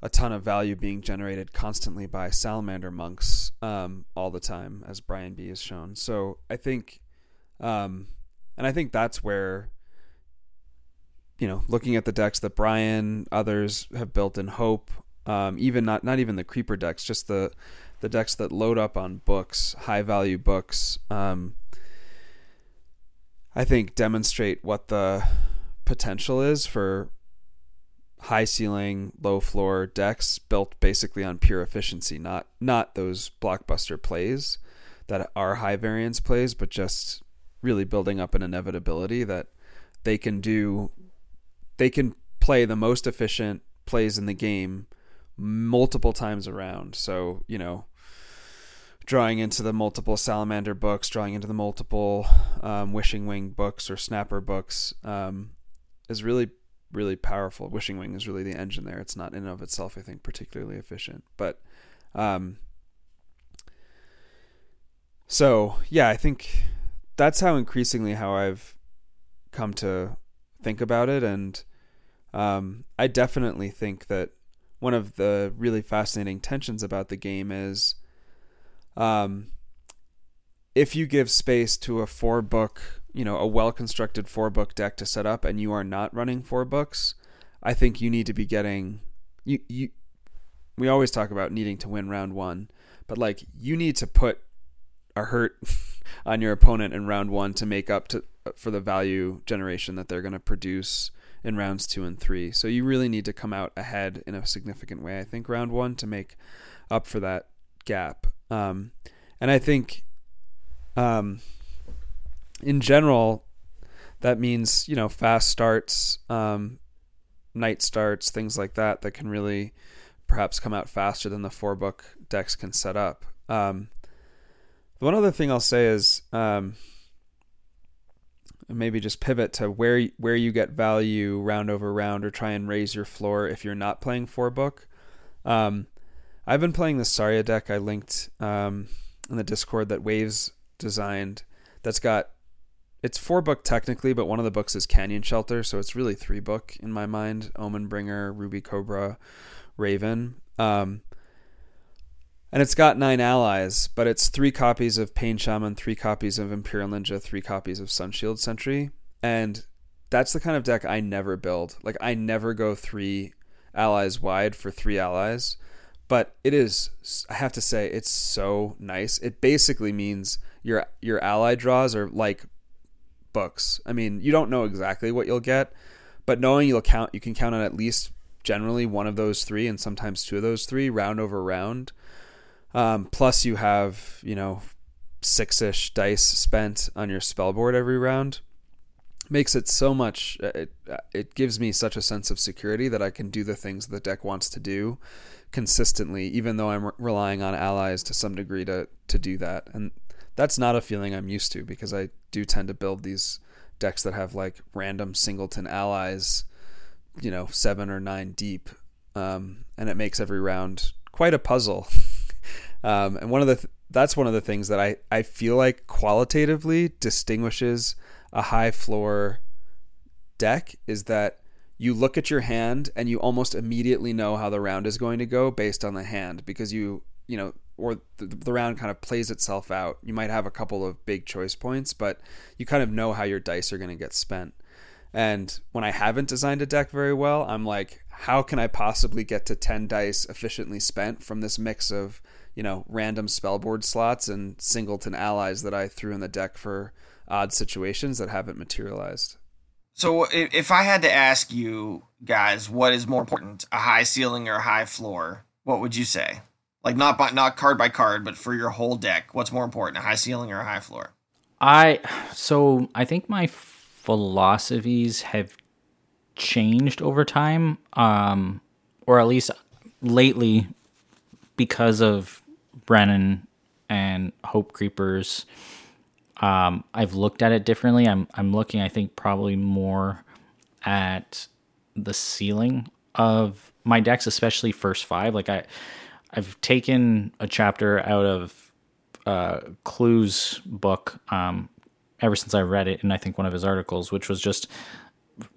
a ton of value being generated constantly by salamander monks um, all the time, as Brian B has shown. So I think Um, and I think that's where, you know, looking at the decks that Brian, others have built in Hope, um, even not, not even the creeper decks, just the, the decks that load up on books, high value books, um, I think demonstrate what the potential is for high ceiling, low floor decks built basically on pure efficiency, not, not those blockbuster plays that are high variance plays, but just really building up an inevitability that they can do, they can play the most efficient plays in the game multiple times around. So, you know, drawing into the multiple Salamander books, drawing into the multiple um, Wishing Wing books or Snapper books um, is really, really powerful. Wishing Wing is really the engine there. It's not in and of itself, I think, particularly efficient. But um, so, yeah, I think that's how increasingly how I've come to think about it. And um, I definitely think that one of the really fascinating tensions about the game is Um, if you give space to a four book, you know, a well-constructed four book deck to set up and you are not running four books, I think you need to be getting, you, you, we always talk about needing to win round one, but like you need to put a hurt on your opponent in round one to make up to, for the value generation that they're going to produce in rounds two and three. So you really need to come out ahead in a significant way, I think, round one to make up for that gap. Um, and I think, um, in general, that means, you know, fast starts, um, night starts, things like that, that can really perhaps come out faster than the four book decks can set up. Um, one other thing I'll say is, um, maybe just pivot to where, where you get value round over round, or try and raise your floor if you're not playing four book. Um, I've been playing the Saria deck I linked um, in the Discord that Waves designed. That's got, it's four book technically, but one of the books is Canyon Shelter, so it's really three book in my mind: Omenbringer, Ruby Cobra, Raven. Um, and it's got nine allies, but it's three copies of Pain Shaman, three copies of Imperial Ninja, three copies of Sunshield Sentry, and that's the kind of deck I never build. Like I never go three allies wide for three allies. But it is, I have to say, it's so nice. It basically means your your ally draws are like books. I mean, you don't know exactly what you'll get, but knowing you'll count, you can count on at least generally one of those three and sometimes two of those three round over round. Um, plus you have, you know, six-ish dice spent on your spellboard every round. Makes it so much, it, it gives me such a sense of security that I can do the things the deck wants to do consistently, even though I'm re- relying on allies to some degree to to do that. And that's not a feeling I'm used to, because I do tend to build these decks that have like random singleton allies, you know, seven or nine deep, um, and it makes every round quite a puzzle. um, and one of the th- that's one of the things that I, I feel like qualitatively distinguishes a high floor deck, is that you look at your hand and you almost immediately know how the round is going to go based on the hand, because you, you know, or the, the round kind of plays itself out. You might have a couple of big choice points, but you kind of know how your dice are going to get spent. And when I haven't designed a deck very well, I'm like, how can I possibly get to ten dice efficiently spent from this mix of, you know, random spellboard slots and singleton allies that I threw in the deck for odd situations that haven't materialized? So if I had to ask you guys, what is more important, a high ceiling or a high floor, what would you say? Like not by, not card by card, but for your whole deck, what's more important, a high ceiling or a high floor? I so I think my philosophies have changed over time, um, or at least lately, because of Brennan and Hope Creepers. Um, I've looked at it differently. I'm I'm looking, I think, probably more at the ceiling of my decks, especially first five. Like I, I've taken a chapter out of uh, Clue's book um, ever since I read it, and I think one of his articles, which was just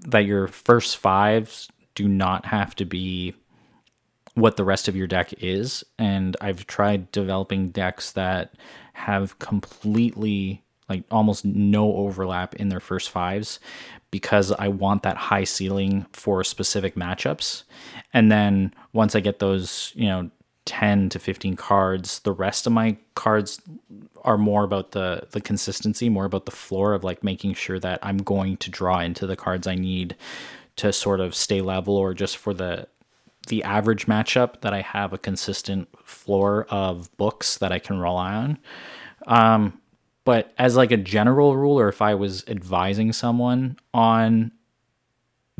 that your first fives do not have to be what the rest of your deck is. And I've tried developing decks that have completely, like almost no overlap in their first fives, because I want that high ceiling for specific matchups. And then once I get those, you know, ten to fifteen cards, the rest of my cards are more about the, the consistency, more about the floor of like making sure that I'm going to draw into the cards I need to sort of stay level, or just for the, the average matchup, that I have a consistent floor of books that I can rely on. Um, But as like a general rule, or if I was advising someone on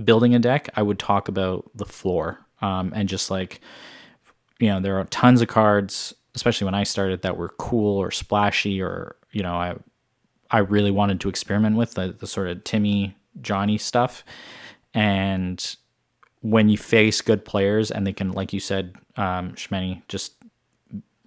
building a deck, I would talk about the floor um, and just like, you know, there are tons of cards. especially when I started, that were cool or splashy, or, you know, I I really wanted to experiment with the, the sort of Timmy, Johnny stuff. And when you face good players and they can, like you said, um, Shmeny, just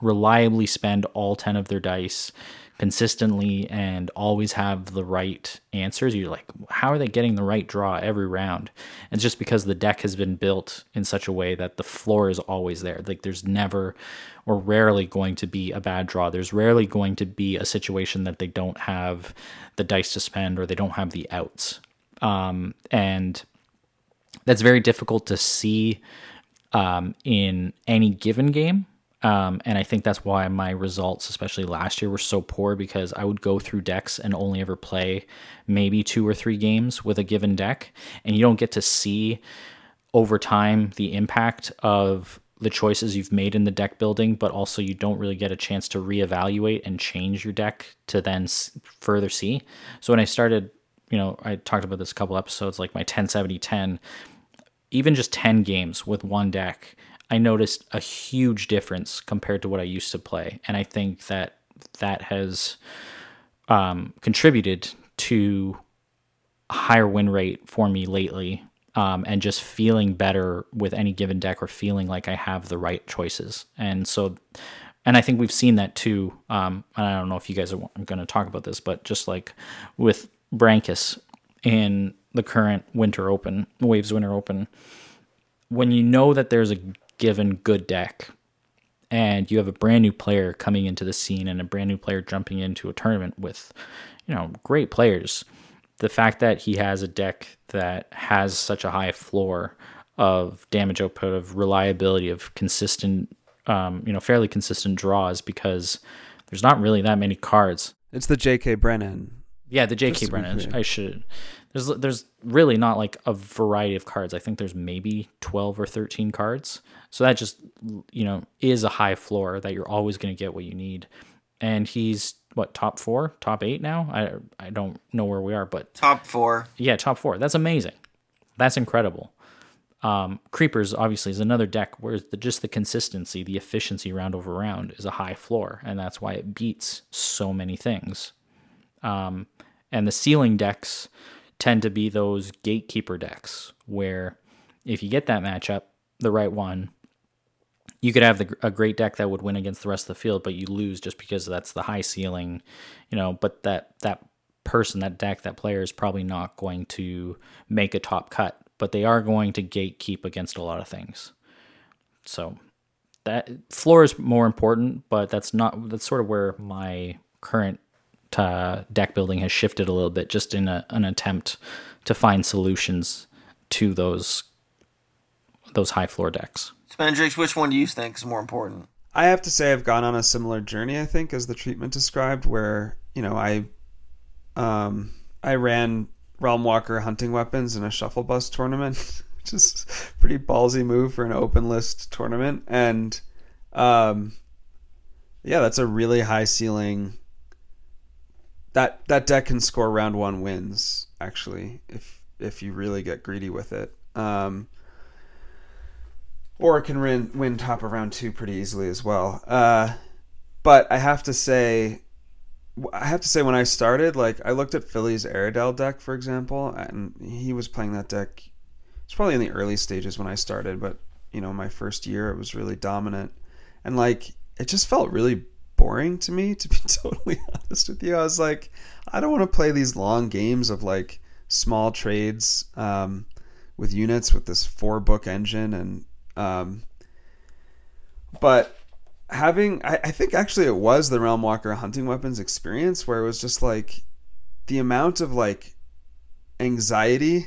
reliably spend all ten of their dice consistently and always have the right answers, you're like, how are they getting the right draw every round? And it's just because the deck has been built in such a way that the floor is always there. Like, there's never or rarely going to be a bad draw. There's rarely going to be a situation that they don't have the dice to spend or they don't have the outs. Um, and that's very difficult to see um, in any given game. Um, and I think that's why my results, especially last year, were so poor, because I would go through decks and only ever play maybe two or three games with a given deck. And you don't get to see over time the impact of the choices you've made in the deck building, but also you don't really get a chance to reevaluate and change your deck to then further see. So when I started, you know, I talked about this a couple episodes, like my ten seventy ten, even just ten games with one deck, I noticed a huge difference compared to what I used to play. And I think that that has um, contributed to a higher win rate for me lately, um, and just feeling better with any given deck, or feeling like I have the right choices. And so, and I think we've seen that too. Um, and I don't know if you guys are going to talk about this, but just like with Brancus in the current Winter Open, Waves Winter Open, when you know that there's a given good deck and you have a brand new player coming into the scene and a brand new player jumping into a tournament with, you know, great players, the fact that he has a deck that has such a high floor of damage output, of reliability, of consistent, um, you know, fairly consistent draws, because there's not really that many cards. It's the J K Brennan. Yeah, the J K Brennan. I should. There's there's really not like a variety of cards. I think there's maybe twelve or thirteen cards. So that just, you know, is a high floor that you're always going to get what you need. And he's what, top four, top eight now? I I don't know where we are, but top four. Yeah, top four. That's amazing. That's incredible. Um, Creepers obviously is another deck where the, just the consistency, the efficiency round over round is a high floor, and that's why it beats so many things. Um, and the ceiling decks tend to be those gatekeeper decks where if you get that matchup, the right one, you could have the, a great deck that would win against the rest of the field, but you lose just because that's the high ceiling, you know, but that, that person, that deck, that player is probably not going to make a top cut, but they are going to gatekeep against a lot of things. So that floor is more important, but that's not, that's sort of where my current Uh, deck building has shifted a little bit, just in a, an attempt to find solutions to those those high floor decks. Spendrix, which one do you think is more important? I have to say I've gone on a similar journey, I think, as the treatment described, where, you know, I um, I ran Realmwalker Hunting Weapons in a Shuffle Bus tournament, which is a pretty ballsy move for an open list tournament. And um, yeah, that's a really high ceiling. That that deck can score round one wins, actually, if if you really get greedy with it. Um, or it can win, win top of round two pretty easily as well. Uh, but I have to say, I have to say when I started, like, I looked at Philly's Aerodel deck, for example, and he was playing that deck. It's probably in the early stages when I started, but, you know, my first year it was really dominant. And, like, it just felt really boring to me, to be totally honest with you. I was like, I don't want to play these long games of like small trades um, with units with this four book engine. And um, but having, I, I think actually it was the Realmwalker Hunting Weapons experience where it was just like the amount of like anxiety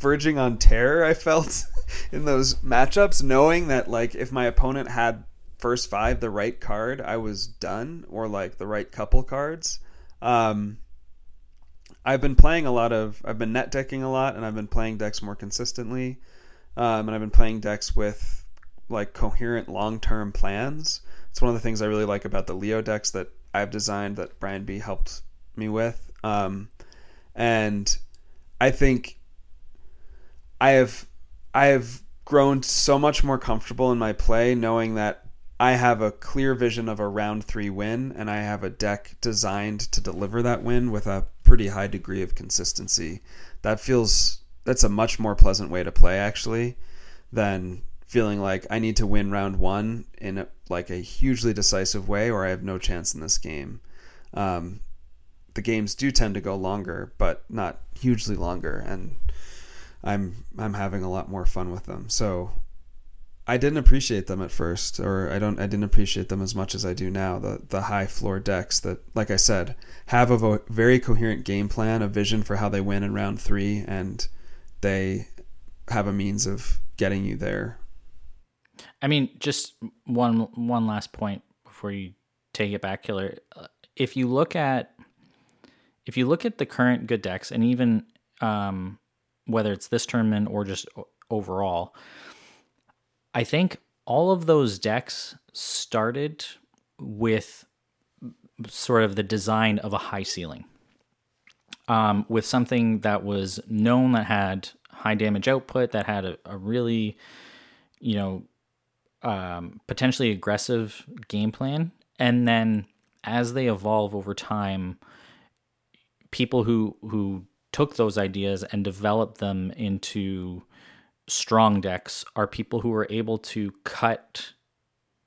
verging on terror I felt in those matchups, knowing that like if my opponent had first five the right card, I was done, or like the right couple cards. um I've been playing a lot of I've been net decking a lot, and I've been playing decks more consistently, um and I've been playing decks with like coherent long-term plans. It's one of the things I really like about the Leo decks that I've designed, that Brian B helped me with, um and I think I have I have grown so much more comfortable in my play, knowing that I have a clear vision of a round three win, and I have a deck designed to deliver that win with a pretty high degree of consistency. That feels, that's a much more pleasant way to play, actually, than feeling like I need to win round one in a, like a hugely decisive way, or I have no chance in this game. Um, the games do tend to go longer, but not hugely longer, and I'm I'm having a lot more fun with them. So I didn't appreciate them at first, or I don't I didn't appreciate them as much as I do now. The the high floor decks that, like I said, have a vo- very coherent game plan, a vision for how they win in round three, and they have a means of getting you there. I mean, just one one last point before you take it back, Killer. If you look at if you look at the current good decks, and even um, whether it's this tournament or just overall, I think all of those decks started with sort of the design of a high ceiling, um, with something that was known, that had high damage output, that had a, a really, you know, um, potentially aggressive game plan. And then as they evolve over time, people who who took those ideas and developed them into strong decks are people who are able to cut,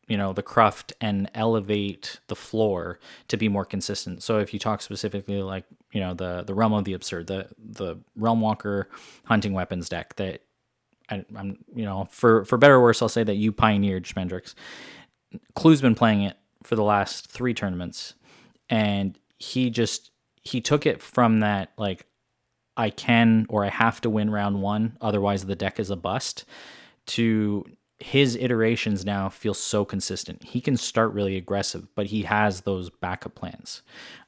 you know, the cruft and elevate the floor to be more consistent. So if you talk specifically like, you know, the the Realm of the Absurd, the the Realmwalker hunting weapons deck that I, I'm, you know, for for better or worse, I'll say that you pioneered, Schmendrix. Clue's been playing it for the last three tournaments, and he just he took it from that, like, I can or I have to win round one, otherwise the deck is a bust, to his iterations now feel so consistent. He can start really aggressive, but he has those backup plans.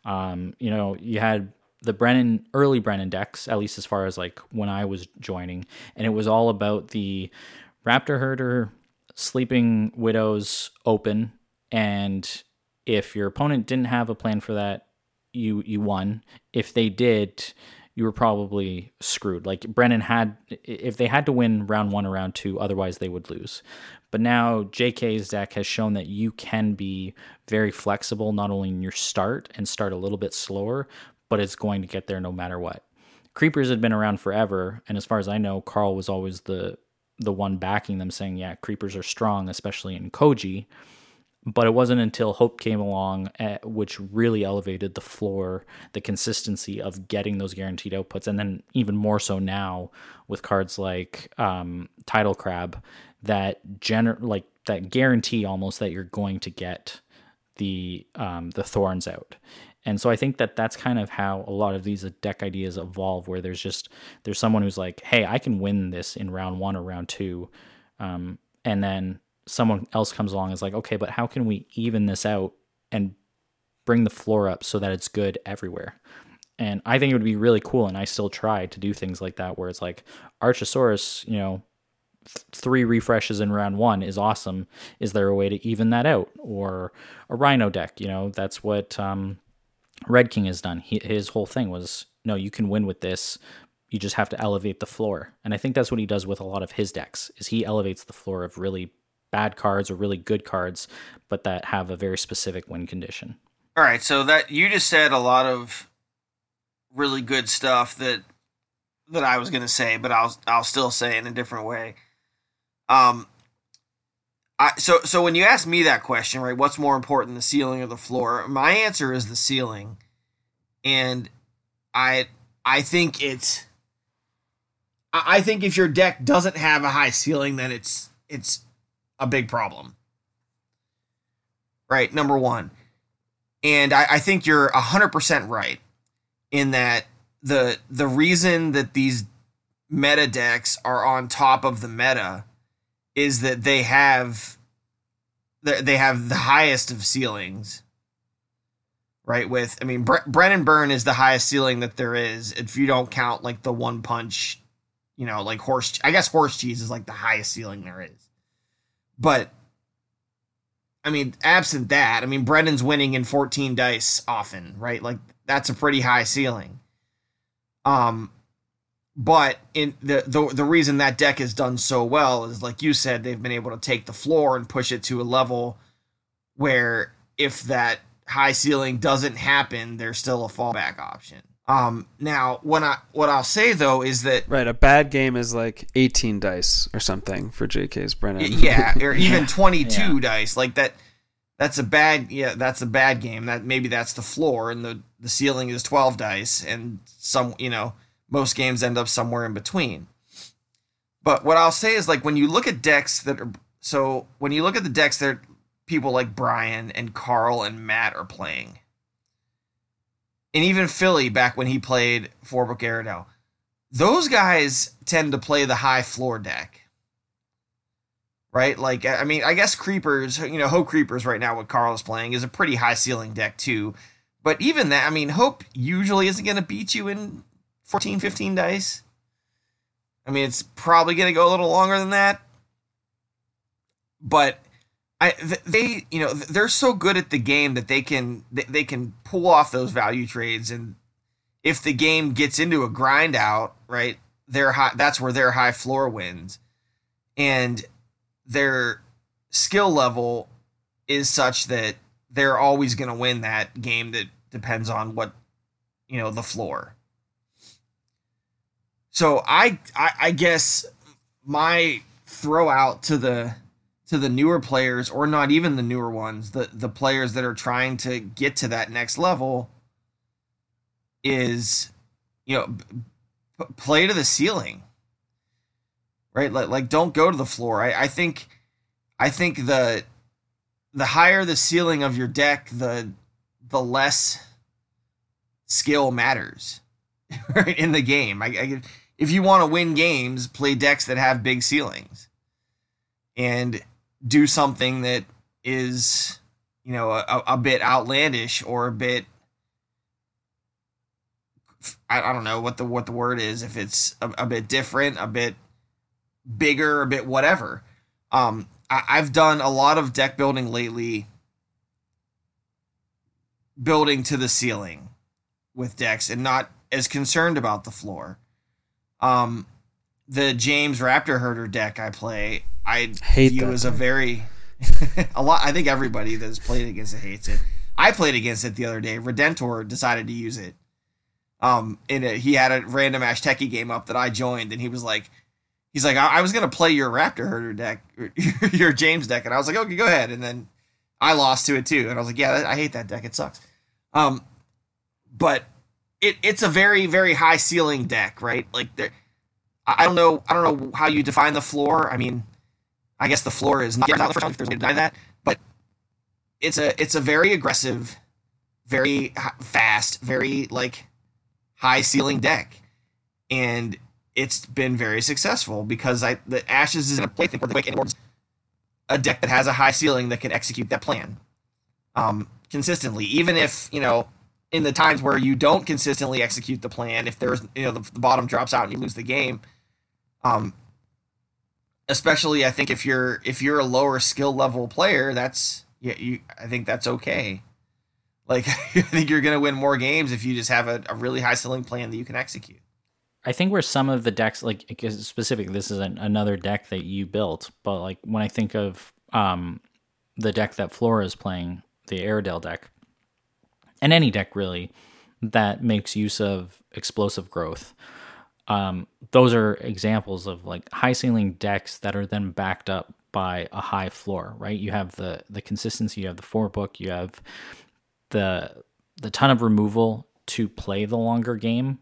Um, you know, you had the Brennan, early Brennan decks, at least as far as like when I was joining, and it was all about the Raptor Herder, Sleeping Widows open, and if your opponent didn't have a plan for that, you you won. If they did, you were probably screwed. Like Brennan had, if they had to win round one or round two, otherwise they would lose. But now J K's deck has shown that you can be very flexible, not only in your start and start a little bit slower, but it's going to get there no matter what. Creepers had been around forever, and as far as I know, Carl was always the the one backing them, saying, yeah, Creepers are strong, especially in Koji. But it wasn't until Hope came along, at, which really elevated the floor, the consistency of getting those guaranteed outputs. And then even more so now with cards like um, Tidal Crab that gener- like that guarantee almost that you're going to get the um, the thorns out. And so I think that that's kind of how a lot of these deck ideas evolve, where there's just there's someone who's like, hey, I can win this in round one or round two. Um, and then someone else comes along and is like, okay, but how can we even this out and bring the floor up so that it's good everywhere? And I think it would be really cool, and I still try to do things like that, where it's like Archosaurus, you know, th- three refreshes in round one is awesome. Is there a way to even that out? Or a Rhino deck, you know, that's what um, Red King has done. He, his whole thing was, no, you can win with this. You just have to elevate the floor. And I think that's what he does with a lot of his decks, is he elevates the floor of really bad cards or really good cards, but that have a very specific win condition. All right, so that you just said a lot of really good stuff that that I was going to say, but I'll I'll still say it in a different way. Um, I so so when you asked me that question, right, what's more important, the ceiling or the floor? My answer is the ceiling, and I I think it's I think if your deck doesn't have a high ceiling, then it's it's a big problem. Right, number one. And I, I think you're one hundred percent right in that the the reason that these meta decks are on top of the meta is that they have they have the highest of ceilings. Right, with, I mean, Bre- Brennan Byrne is the highest ceiling that there is, if you don't count like the one punch, you know, like horse, I guess horse cheese is like the highest ceiling there is. But, I mean, absent that, I mean, Brennan's winning in fourteen dice often, right? Like, that's a pretty high ceiling. Um, but in the, the the reason that deck has done so well is, like you said, they've been able to take the floor and push it to a level where if that high ceiling doesn't happen, there's still a fallback option. Um, now, when I what I'll say though is that right, a bad game is like eighteen dice or something for J K's Brennan. Yeah, or even yeah. twenty-two yeah. dice. Like that. That's a bad. Yeah, that's a bad game. That maybe that's the floor, and the, the ceiling is twelve dice, and some you know most games end up somewhere in between. But what I'll say is like when you look at decks that are so when you look at the decks that people like Brian and Carl and Matt are playing. And even Philly, back when he played for Brooke Arenado, those guys tend to play the high floor deck, right? Like, I mean, I guess Creepers, you know, Hope Creepers right now, what Carl is playing is a pretty high ceiling deck too. But even that, I mean, Hope usually isn't going to beat you in fourteen, fifteen dice. I mean, it's probably going to go a little longer than that. But I, they, you know, they're so good at the game that they can, they can pull off those value trades. And if the game gets into a grind out, right, they're high, that's where their high floor wins. And their skill level is such that they're always going to win that game that depends on what, you know, the floor. So I, I, I guess my throw out to the, to the newer players, or not even the newer ones, the, the players that are trying to get to that next level is, you know, p- play to the ceiling, right? Like, like don't go to the floor. I, I think, I think the, the higher the ceiling of your deck, the, the less skill matters right, in the game. I, I, if you want to win games, play decks that have big ceilings and do something that is, you know, a, a bit outlandish or a bit, I, I don't know what the what the word is, if it's a, a bit different, a bit bigger, a bit whatever. Um, I, I've done a lot of deck building lately, building to the ceiling with decks and not as concerned about the floor. Um, the James Raptor Herder deck I play, I hate view as a very a lot. I think everybody that's played against it hates it. I played against it the other day. Redentor decided to use it. Um, and it, he had a random Ashteki game up that I joined, and he was like, he's like, I, I was gonna play your Raptor Herder deck, your James deck, and I was like, okay, go ahead. And then I lost to it too, and I was like, yeah, I hate that deck. It sucks. Um, but it it's a very very high ceiling deck, right? Like there, I don't know, I don't know how you define the floor. I mean. I guess the floor is not the first time there's a way to deny that, but it's a it's a very aggressive, very fast, very like high ceiling deck, and it's been very successful because I the Ashes isn't a plaything for the quick anymore. A deck that has a high ceiling that can execute that plan, um, consistently, even if you know in the times where you don't consistently execute the plan, if there's you know the, the bottom drops out and you lose the game, um. Especially, I think if you're if you're a lower skill level player, that's yeah, you. I think that's okay. Like I think you're gonna win more games if you just have a, a really high ceiling plan that you can execute. I think where some of the decks, like specifically, this is an, another deck that you built, but like when I think of um, the deck that Flora is playing, the Airedale deck, and any deck really that makes use of explosive growth. Um, those are examples of like high ceiling decks that are then backed up by a high floor, right? You have the, the consistency, you have the forebook, you have the, the ton of removal to play the longer game,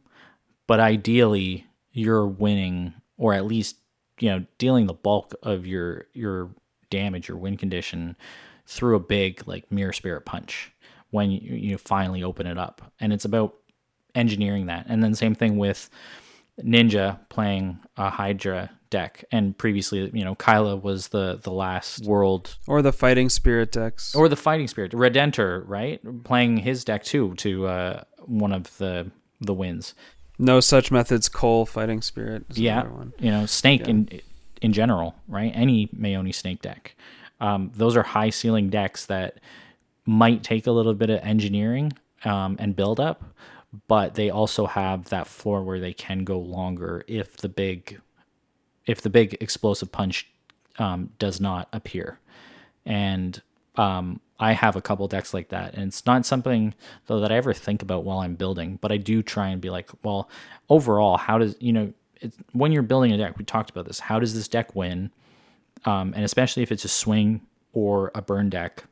but ideally you're winning or at least, you know, dealing the bulk of your, your damage, your win condition through a big like mirror spirit punch when you, you finally open it up. And it's about engineering that. And then same thing with Ninja playing a Hydra deck, and previously, you know, Kyla was the the last world, or the Fighting Spirit decks, or the Fighting Spirit Redentor, right? Playing his deck too to uh, one of the the wins. No Such Methods, Cole, Fighting Spirit, is yeah, one. You know, Snake yeah. in in general, right? Any Maone Snake deck, um, those are high ceiling decks that might take a little bit of engineering um, and build up. But they also have that floor where they can go longer if the big, if the big explosive punch um, does not appear. And um, I have a couple decks like that, and it's not something though that I ever think about while I'm building, but I do try and be like, well, overall, how does, you know, it's, when you're building a deck, we talked about this, how does this deck win? Um, and especially if it's a swing or a burn deck,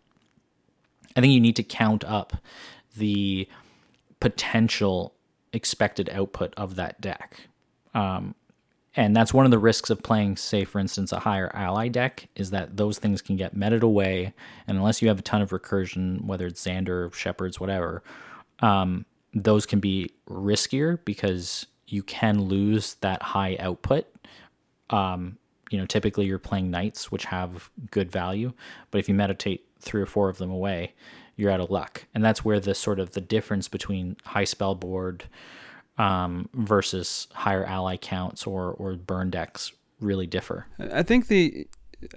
I think you need to count up the potential expected output of that deck. Um, and that's one of the risks of playing, say, for instance, a higher ally deck, is that those things can get meted away. And unless you have a ton of recursion, whether it's Xander, Shepherds, whatever, um, those can be riskier because you can lose that high output. Um, you know, typically you're playing Knights, which have good value, but if you meditate three or four of them away, you're out of luck. And that's where the sort of the difference between high spell board um, versus higher ally counts or, or burn decks really differ. I think the,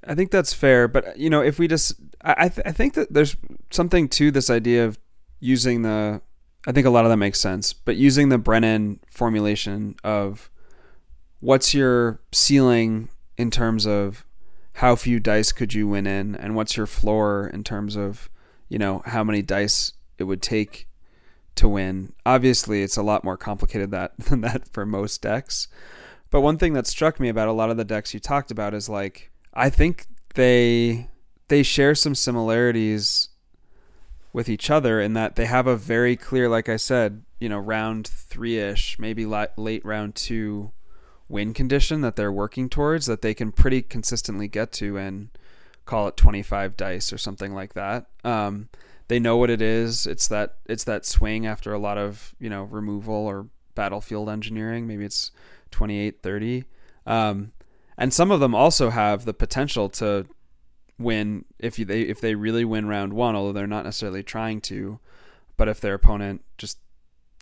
I think that's fair, but you know, if we just, I th- I think that there's something to this idea of using the, I think a lot of that makes sense, but using the Brennan formulation of what's your ceiling in terms of how few dice could you win in, and what's your floor in terms of, you know, how many dice it would take to win. Obviously, it's a lot more complicated that than that for most decks. But one thing that struck me about a lot of the decks you talked about is, like, I think they they share some similarities with each other in that they have a very clear, like I said, you know, round three-ish, maybe late round two win condition that they're working towards that they can pretty consistently get to, and call it twenty-five dice or something like that. Um, they know what it is. It's that, it's that swing after a lot of, you know, removal or battlefield engineering. Maybe it's twenty-eight, thirty. Um, and some of them also have the potential to win if you, they, if they really win round one, although they're not necessarily trying to, but if their opponent just,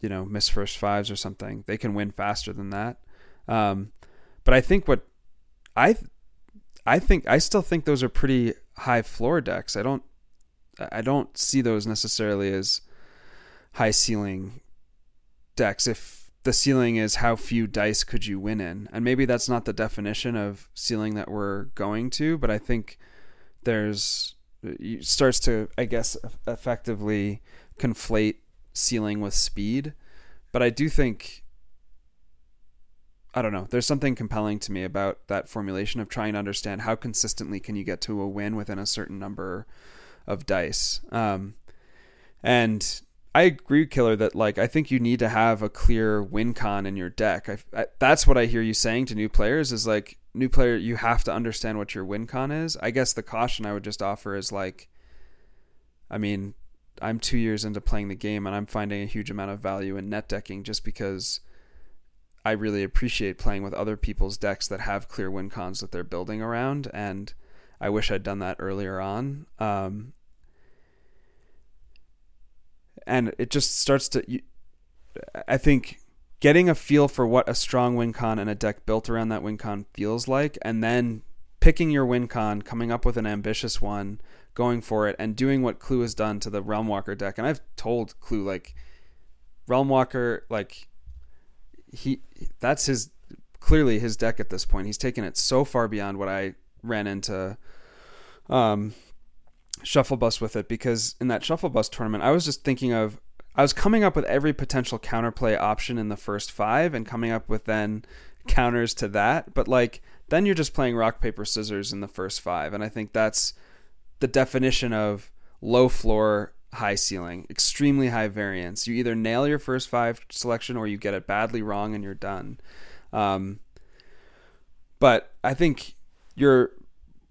you know, miss first fives or something, they can win faster than that. Um, but I think what I, th- I think I still think those are pretty high floor decks. I don't I don't see those necessarily as high ceiling decks if the ceiling is how few dice could you win in. And maybe that's not the definition of ceiling that we're going to, but I think there's it starts to, I guess, effectively conflate ceiling with speed. But I do think, I don't know, there's something compelling to me about that formulation of trying to understand how consistently can you get to a win within a certain number of dice. Um, and I agree, Killer, that, like, I think you need to have a clear win con in your deck. I, I, that's what I hear you saying to new players is, like, new player, you have to understand what your win con is. I guess the caution I would just offer is, like, I mean, I'm two years into playing the game and I'm finding a huge amount of value in net decking just because I really appreciate playing with other people's decks that have clear win cons that they're building around. And I wish I'd done that earlier on. Um, and it just starts to, you, I think getting a feel for what a strong win con and a deck built around that win con feels like, and then picking your win con, coming up with an ambitious one, going for it, and doing what Clue has done to the Realmwalker deck. And I've told Clue, like, Realmwalker, like, He that's his clearly his deck at this point. He's taken it so far beyond what I ran into um, Shuffle Bus with it, because in that Shuffle Bus tournament, I was just thinking of I was coming up with every potential counterplay option in the first five and coming up with then counters to that. But, like, then you're just playing rock, paper, scissors in the first five. And I think that's the definition of low floor, high ceiling, extremely high variance. You either nail your first five selection or you get it badly wrong and you're done. Um, but I think your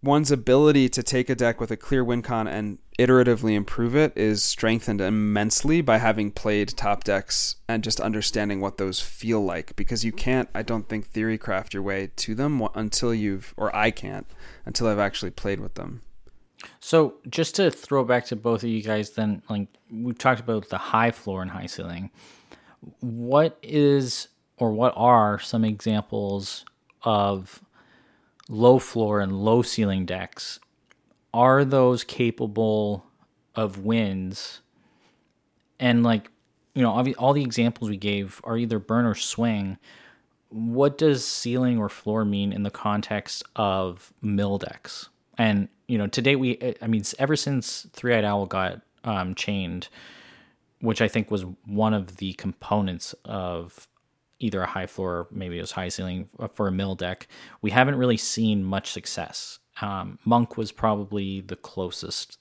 one's ability to take a deck with a clear win con and iteratively improve it is strengthened immensely by having played top decks and just understanding what those feel like, because you can't, I don't think, theory craft your way to them until you've, or I can't, until I've actually played with them. So just to throw back to both of you guys then, like, we've talked about the high floor and high ceiling. What is, or what are some examples of low floor and low ceiling decks? Are those capable of wins? And, like, you know, all the examples we gave are either burn or swing. What does ceiling or floor mean in the context of mill decks? And, you know, today we, I mean, ever since Three-Eyed Owl got um, chained, which I think was one of the components of either a high floor, or maybe it was high ceiling for a mill deck, we haven't really seen much success. Um, Monk was probably the closest,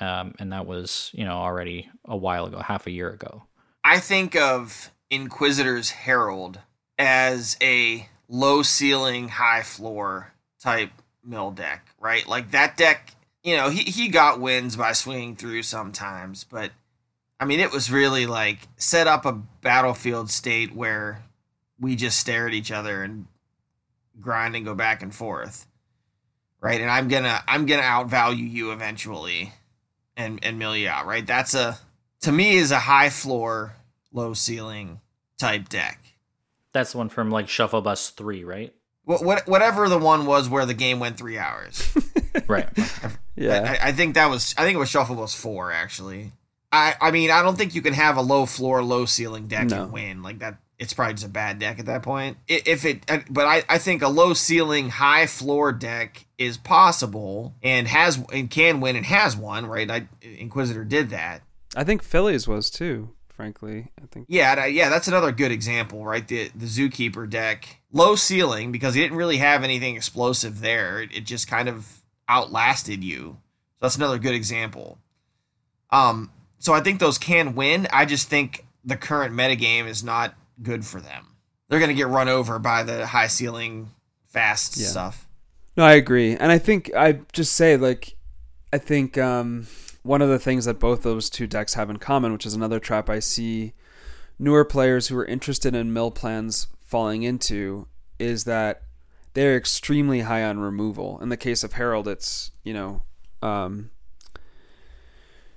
um, and that was, you know, already a while ago, half a year ago. I think of Inquisitor's Herald as a low ceiling, high floor type mill deck, right? Like that deck, you know, he, he got wins by swinging through sometimes, but I mean, it was really like set up a battlefield state where we just stare at each other and grind and go back and forth. Right. And I'm going to, I'm going to outvalue you eventually and, and mill you out. Right. That's a, to me is a high floor, low ceiling type deck. That's the one from like Shuffle Bus three, right? What, what whatever the one was where the game went three hours. Right. Yeah. I, I think that was, I think it was Shuffle Bus four actually. I, I mean, I don't think you can have a low floor, low ceiling deck no. and win like that. It's probably just a bad deck at that point. If it, but I, I think a low ceiling, high floor deck is possible and has and can win and has won, right? I, Inquisitor did that. I think Phillies was too, frankly. I think. Yeah, yeah, that's another good example, right? The the Zookeeper deck, low ceiling because he didn't really have anything explosive there. It, it just kind of outlasted you. So that's another good example. Um, so I think those can win. I just think the current metagame is not good for them. They're going to get run over by the high ceiling fast yeah. stuff. No, I agree. And I think I just say like, I think um, one of the things that both those two decks have in common, which is another trap I see newer players who are interested in mill plans falling into, is that they're extremely high on removal. In the case of Herald, it's, you know, um,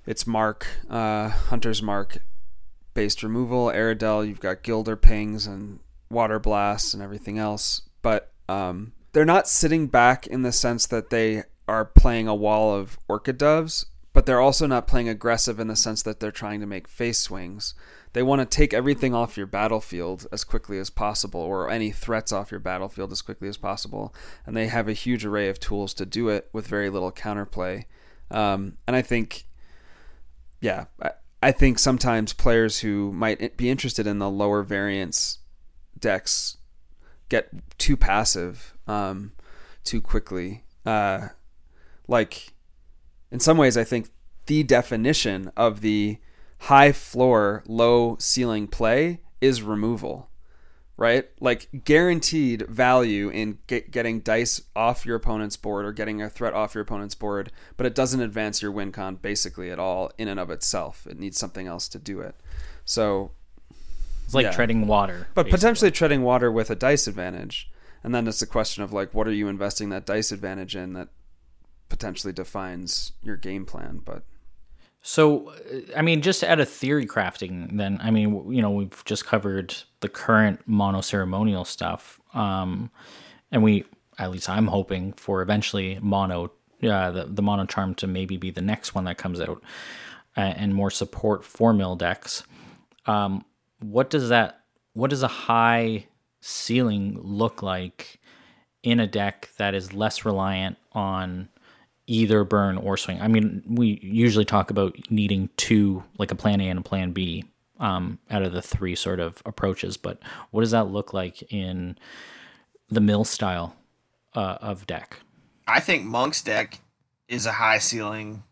it's Mark, uh, Hunter's Mark, based removal. Aradel, you've got Gilder Pings and Water Blasts and everything else, but um, they're not sitting back in the sense that they are playing a wall of Orchid Doves, but they're also not playing aggressive in the sense that they're trying to make face swings. They want to take everything off your battlefield as quickly as possible, or any threats off your battlefield as quickly as possible, and they have a huge array of tools to do it with very little counterplay. Um, and I think, yeah... I, I think sometimes players who might be interested in the lower variance decks get too passive um, too quickly. Uh, like, in some ways, I think the definition of the high floor, low ceiling play is removal, right? Like, guaranteed value in get getting dice off your opponent's board or getting a threat off your opponent's board, but it doesn't advance your win con basically at all in and of itself. It needs something else to do it. So it's like yeah. treading water, but basically. Potentially treading water with a dice advantage. And then it's a question of like, what are you investing that dice advantage in that potentially defines your game plan? But so, I mean, just at a theory crafting, then, I mean, you know, we've just covered the current mono ceremonial stuff. Um, and we, at least I'm hoping for eventually mono, uh, the, the mono charm to maybe be the next one that comes out uh, and more support for mill decks. Um, what does that, what does a high ceiling look like in a deck that is less reliant on either burn or swing? I mean, we usually talk about needing two, like a plan A and a plan B, um, out of the three sort of approaches. But what does that look like in the mill style uh, of deck? I think Monk's deck is a high ceiling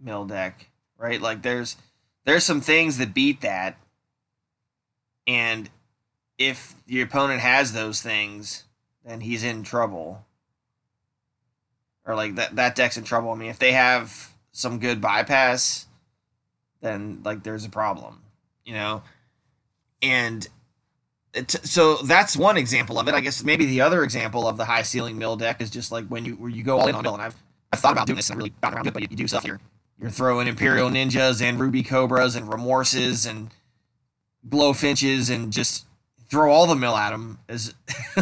mill deck, right? Like there's there's some things that beat that, and if your opponent has those things, then he's in trouble. Or like that that deck's in trouble. I mean, if they have some good bypass, then like there's a problem, you know? And it, so that's one example of it. I guess maybe the other example of the high ceiling mill deck is just like when you where you go all in on mill, and I've I've thought about doing this and really thought around it, but you, you do stuff here. You're throwing Imperial Ninjas and Ruby Cobras and Remorses and Blowfinches and just throw all the mill at them as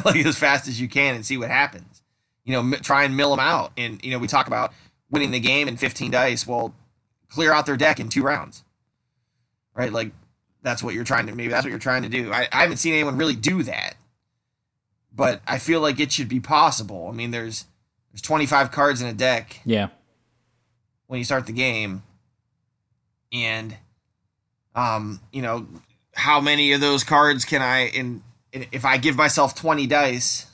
like as fast as you can and see what happens. You know, try and mill them out. And, you know, we talk about winning the game in fifteen dice. Well, clear out their deck in two rounds, right? Like, that's what you're trying to, maybe that's what you're trying to do. I, I haven't seen anyone really do that, but I feel like it should be possible. I mean, there's, There's twenty-five cards in a deck. Yeah. When you start the game. And, um, you know, how many of those cards can I, in, if I give myself twenty dice,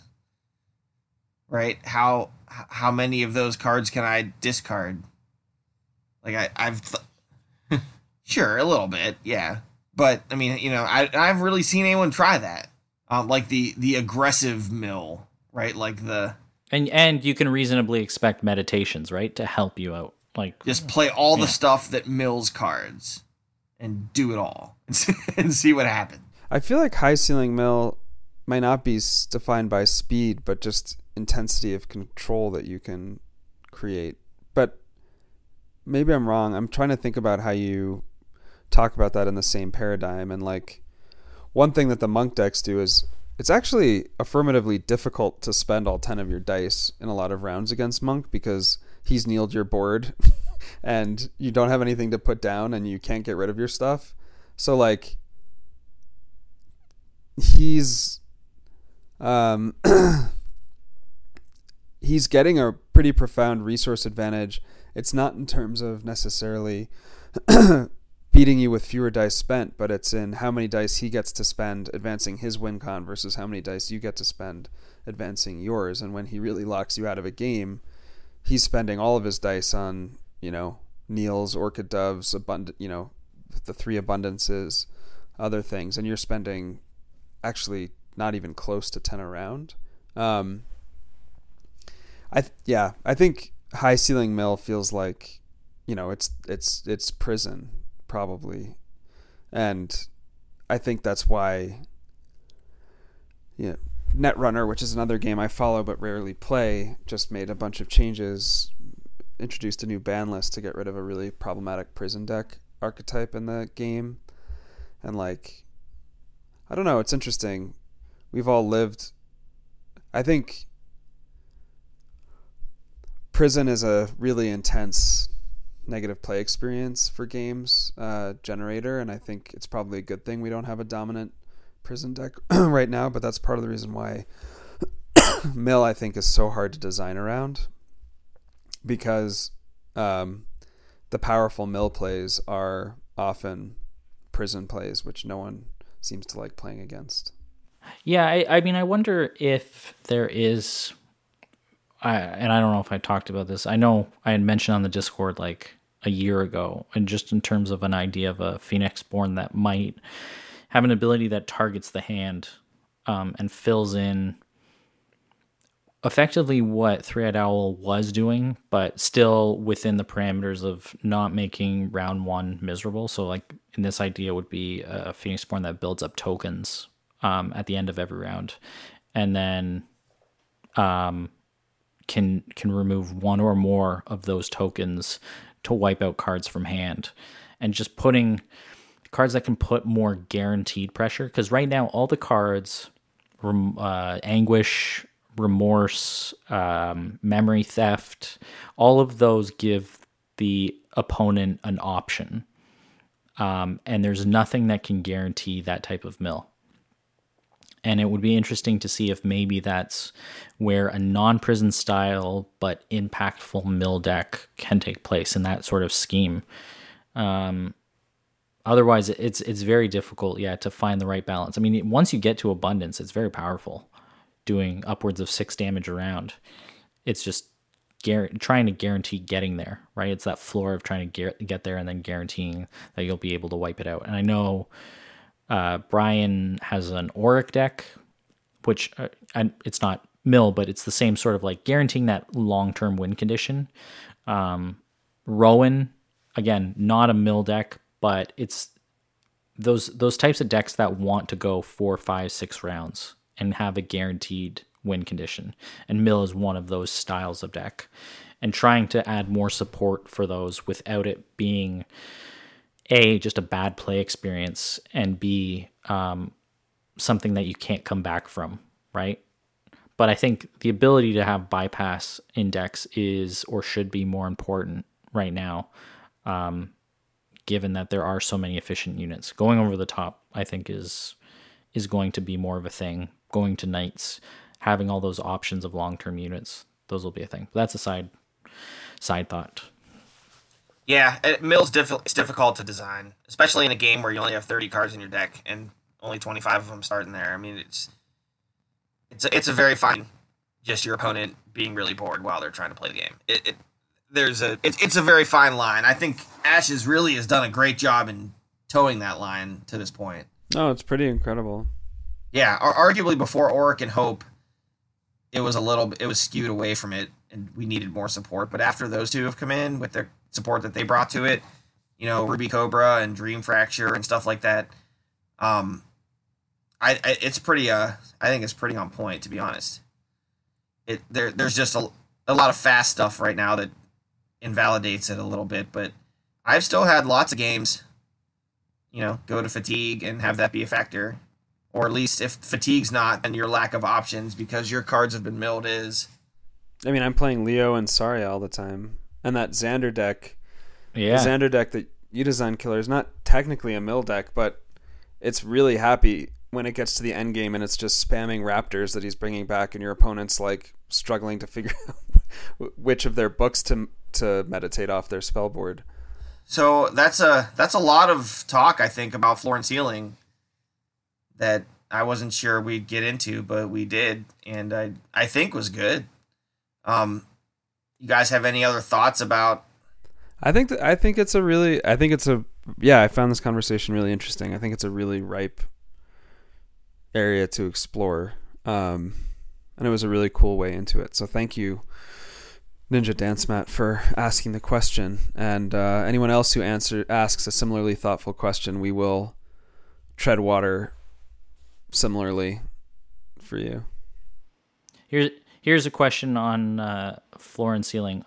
right, how how many of those cards can I discard? Like, I, I've... Th- sure, a little bit, yeah. But, I mean, you know, I, I haven't really seen anyone try that. Um, like, the, the aggressive mill, right? Like, the... And and you can reasonably expect meditations, right, to help you out. Like, just play all yeah. the stuff that mills cards and do it all and see what happens. I feel like high ceiling mill might not be defined by speed, but just intensity of control that you can create. But maybe I'm wrong. I'm trying to think about how you talk about that in the same paradigm. And like one thing that the monk decks do is it's actually affirmatively difficult to spend all ten of your dice in a lot of rounds against monk because he's kneeled your board and you don't have anything to put down and you can't get rid of your stuff. So like he's um, he's getting a pretty profound resource advantage. It's not in terms of necessarily beating you with fewer dice spent, but it's in how many dice he gets to spend advancing his win con versus how many dice you get to spend advancing yours. And when he really locks you out of a game, he's spending all of his dice on, you know, Neil's, Orchid Doves, abund- you know, the three abundances, other things. And you're spending actually not even close to ten around. Um, I th- yeah, I think high ceiling mill feels like, you know, it's it's it's prison probably. And I think that's why, you know, Netrunner, which is another game I follow but rarely play, just made a bunch of changes, introduced a new ban list to get rid of a really problematic prison deck archetype in the game. And like, I don't know, it's interesting. We've all lived, I think prison is a really intense negative play experience for games uh, generator, and I think it's probably a good thing we don't have a dominant prison deck right now, but that's part of the reason why mill I think is so hard to design around, because um, the powerful mill plays are often prison plays, which no one seems to like playing against. Yeah, I, I mean, I wonder if there is, I, and I don't know if I talked about this. I know I had mentioned on the Discord like a year ago, and just in terms of an idea of a Phoenix Born that might have an ability that targets the hand um, and fills in effectively what Three-Eyed Owl was doing, but still within the parameters of not making round one miserable. So like in this idea would be a Phoenix Born that builds up tokens um, at the end of every round, and then um, can can remove one or more of those tokens to wipe out cards from hand, and just putting cards that can put more guaranteed pressure, because right now all the cards, rem, uh, anguish, remorse, um, memory theft, all of those give the opponent an option, um, and there's nothing that can guarantee that type of mill. And it would be interesting to see if maybe that's where a non-prison style but impactful mill deck can take place in that sort of scheme. Um, Otherwise, it's it's very difficult, yeah, to find the right balance. I mean, once you get to abundance, it's very powerful, doing upwards of six damage a round. It's just gar- trying to guarantee getting there, right? It's that floor of trying to get get there and then guaranteeing that you'll be able to wipe it out. And I know uh, Brian has an Auric deck, which uh, and it's not mill, but it's the same sort of like guaranteeing that long-term win condition. Um, Rowan, again, not a mill deck, but it's those those types of decks that want to go four, five, six rounds and have a guaranteed win condition. And mill is one of those styles of deck. And trying to add more support for those without it being, A, just a bad play experience, and B, um, something that you can't come back from, right? But I think the ability to have bypass index is or should be more important right now. Um given that there are so many efficient units. Going over the top, I think, is is going to be more of a thing. Going to knights, having all those options of long-term units, those will be a thing. But that's a side side thought. Yeah, it, Mill's diff- it's difficult to design, especially in a game where you only have thirty cards in your deck and only twenty-five of them start in there. I mean, it's it's a, it's a very fine, just your opponent being really bored while they're trying to play the game. It, it there's a it, it's a very fine line. I think Ashes really has done a great job in towing that line to this point. Oh, it's pretty incredible. Yeah, arguably before Oric and Hope, it was a little, it was skewed away from it, and we needed more support. But after those two have come in with their support that they brought to it, you know, Ruby Cobra and Dream Fracture and stuff like that, um, I, I it's pretty. Uh, I think it's pretty on point, to be honest. It there, there's just a, a lot of fast stuff right now that invalidates it a little bit. But I've still had lots of games, you know, go to fatigue and have that be a factor. Or at least if fatigue's not, then your lack of options because your cards have been milled is. I mean, I'm playing Leo and Saria all the time. And that Xander deck, yeah. the Xander deck that you designed, Killer, is not technically a mill deck, but it's really happy when it gets to the end game and it's just spamming Raptors that he's bringing back and your opponent's like struggling to figure out which of their books to to meditate off their spell board. So that's a, that's a lot of talk, I think, about floor and ceiling that I wasn't sure we'd get into, but we did, and I I think was good. Um, you guys have any other thoughts about? I think th- I think it's a really I think it's a yeah I found this conversation really interesting. I think it's a really ripe area to explore, um, and it was a really cool way into it. So thank you, Ninja Dance Mat, for asking the question, and uh, anyone else who answer asks a similarly thoughtful question, we will tread water similarly for you. Here's here's a question on uh, floor and ceiling.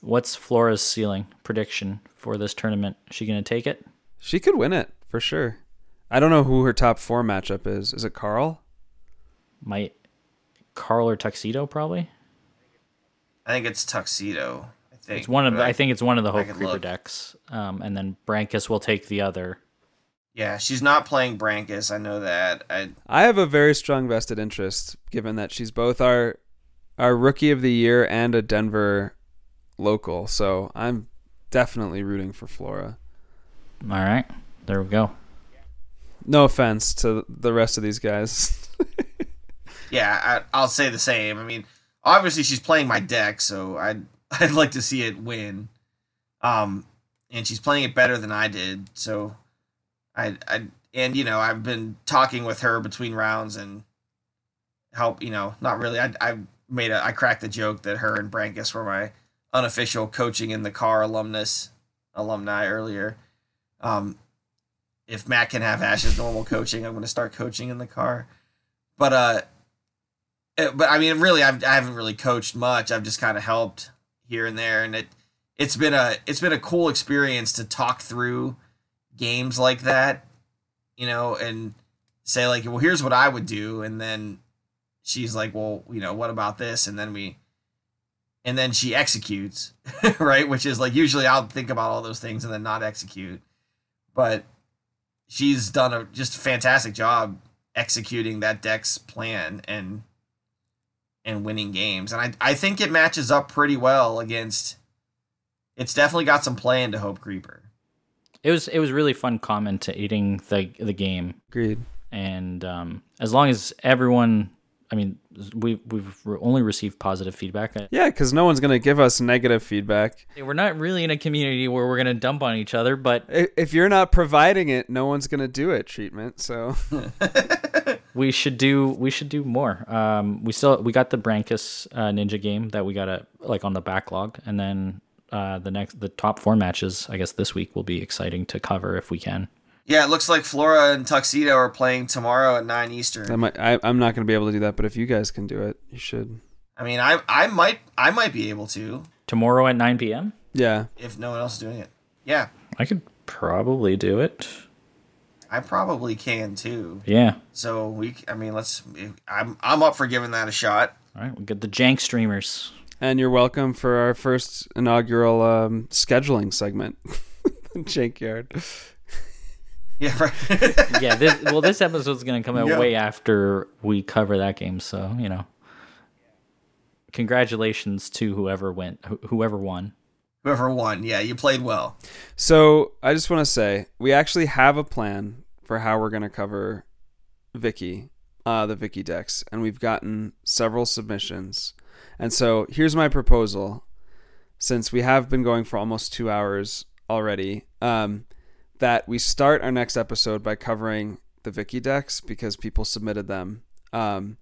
What's Flora's ceiling prediction for this tournament? Is she going to take it? She could win it for sure. I don't know who her top four matchup is. Is it Carl? Might Carl or Tuxedo probably. I think it's Tuxedo. I think it's one of the, I, I think it's one of the Hope Creeper look. decks. Um, and then Brancus will take the other. Yeah, she's not playing Brancus. I know that. I I have a very strong vested interest, given that she's both our our rookie of the year and a Denver local. So I'm definitely rooting for Flora. All right, there we go. No offense to the rest of these guys. yeah, I, I'll say the same. I mean, obviously she's playing my deck, so I'd I'd like to see it win. Um, and she's playing it better than I did, so. I, I and you know I've been talking with her between rounds and help you know not really I I made a I cracked the joke that her and Brancus were my unofficial coaching in the car alumnus alumni earlier. Um, if Matt can have Ash's normal coaching, I'm going to start coaching in the car. But uh, it, but I mean really I've I haven't really coached much. I've just kind of helped here and there, and it it's been a it's been a cool experience to talk through games like that, you know, and say like, well, here's what I would do. And then she's like, well, you know, what about this? And then we, and then she executes, right? Which is like, usually I'll think about all those things and then not execute, but she's done a just fantastic job executing that deck's plan and, and winning games. And I, I think it matches up pretty well against, it's definitely got some play into Hope Creeper. It was it was really fun commentating the the game. Agreed. And um, as long as everyone, I mean, we we've only received positive feedback. Yeah, because no one's gonna give us negative feedback. We're not really in a community where we're gonna dump on each other. But if you're not providing it, no one's gonna do it. Treatment. So we should do we should do more. Um, we still we got the Brancus uh, Ninja game that we got a like on the backlog, and then. Uh, the next, the top four matches, I guess this week will be exciting to cover if we can. Yeah, it looks like Flora and Tuxedo are playing tomorrow at nine Eastern. I might, I, I'm not going to be able to do that, but if you guys can do it, you should. I mean, I, I might, I might be able to tomorrow at nine p.m. Yeah, if no one else is doing it. Yeah, I could probably do it. I probably can too. Yeah. So we, I mean, let's. I'm, I'm up for giving that a shot. All right, we'll get the jank streamers. And you're welcome for our first inaugural um, scheduling segment, Jankyard. Yeah, right. yeah. This, well, this episode's going to come out yeah. way after we cover that game, so you know, congratulations to whoever went, wh- whoever won. Whoever won, yeah, you played well. So I just want to say we actually have a plan for how we're going to cover Vicky, uh, the Vicky decks, and we've gotten several submissions. And so here's my proposal. Since we have been going for almost two hours already, um, that we start our next episode by covering the Vicky decks because people submitted them, um,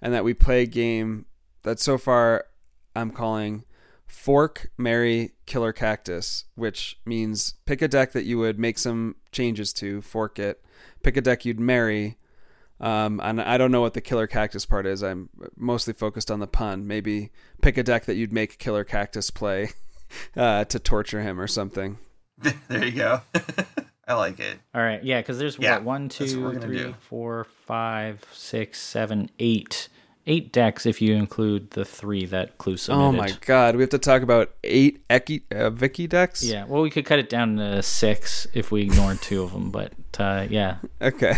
and that we play a game that so far I'm calling Fork, Marry, Killer Cactus, which means pick a deck that you would make some changes to, fork it, pick a deck you'd marry. Um, and I don't know what the killer cactus part is. I'm mostly focused on the pun. Maybe pick a deck that you'd make Killer Cactus play uh, to torture him or something. There you go. I like it. All right. Yeah. Cause there's yeah, what, one, two, what three, do. four, five, six, seven, eight, eight decks. If you include the three that Clue submitted. Oh my God. We have to talk about eight Eki, uh, Vicky decks. Yeah. Well, we could cut it down to six if we ignore two of them, but uh, yeah. Okay.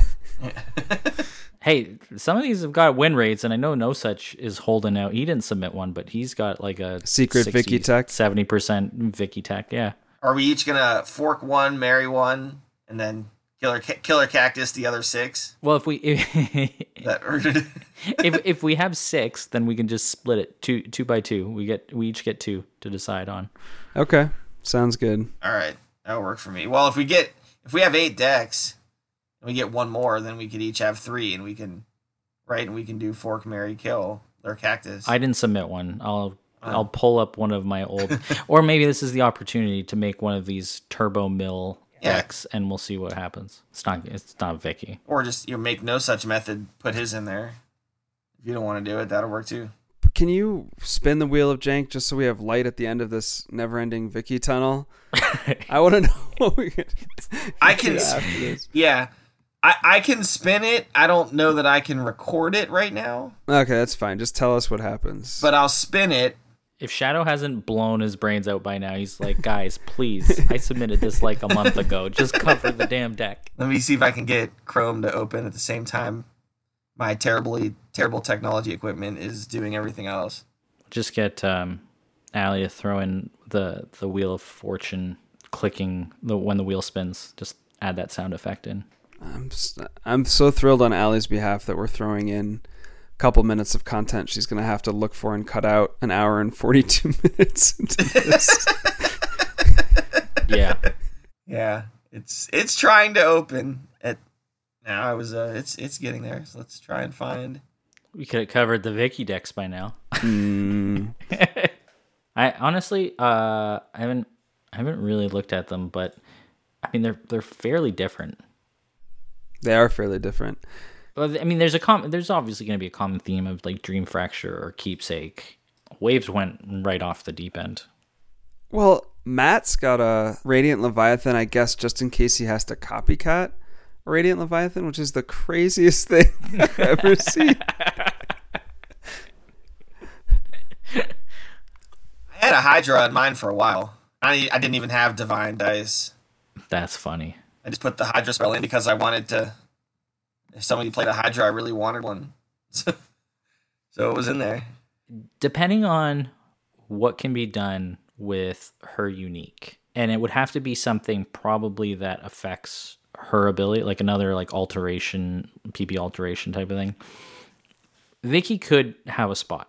Hey, some of these have got win rates, and I know No Such is holding out. He didn't submit one, but he's got like a secret sixty, Vicky tech, seventy percent Vicky tech. Yeah. Are we each gonna fork one, marry one, and then killer killer cactus the other six? Well, if we if if, if we have six, then we can just split it two two by two. We get we each get two to decide on. Okay, sounds good. All right, that'll work for me. Well, if we get if we have eight decks. We get one more, then we could each have three, and we can, right? And we can do fork, marry, kill their cactus. I didn't submit one. I'll oh. I'll pull up one of my old, or maybe this is the opportunity to make one of these turbo mill yeah. decks, and we'll see what happens. It's not it's not Vicky, or just you know, make No Such method. Put his in there. If you don't want to do it, that'll work too. Can you spin the wheel of jank just so we have light at the end of this never-ending Vicky tunnel? I want to know what we can. I can. Yeah. I, I can spin it. I don't know that I can record it right now. Okay, that's fine. Just tell us what happens. But I'll spin it. If Shadow hasn't blown his brains out by now, he's like, guys, please. I submitted this like a month ago. Just cover the damn deck. Let me see if I can get Chrome to open at the same time. My terribly, terrible technology equipment is doing everything else. Just get um, Allie to throw in the, the Wheel of Fortune clicking the when the wheel spins. Just add that sound effect in. I'm just, I'm so thrilled on Allie's behalf that we're throwing in a couple minutes of content she's going to have to look for and cut out an hour and forty-two minutes into this. Yeah. Yeah. It's it's trying to open at now. I was uh, it's it's getting there. So let's try and find. We could have covered the Vicky decks by now. Mm. I honestly uh I haven't I haven't really looked at them, but I mean they're they're fairly different. They are fairly different. Well, I mean, there's a com- there's obviously going to be a common theme of like Dream Fracture or Keepsake. Waves went right off the deep end. Well, Matt's got a Radiant Leviathan, I guess, just in case he has to copycat Radiant Leviathan, which is the craziest thing I've ever seen. I had a Hydra in mind for a while. I I didn't even have Divine Dice. That's funny. I just put the Hydra spell in because I wanted to. If somebody played a Hydra, I really wanted one. So, so it was in there. Depending on what can be done with her unique, and it would have to be something probably that affects her ability, like another like alteration, P B alteration type of thing. Vicky could have a spot,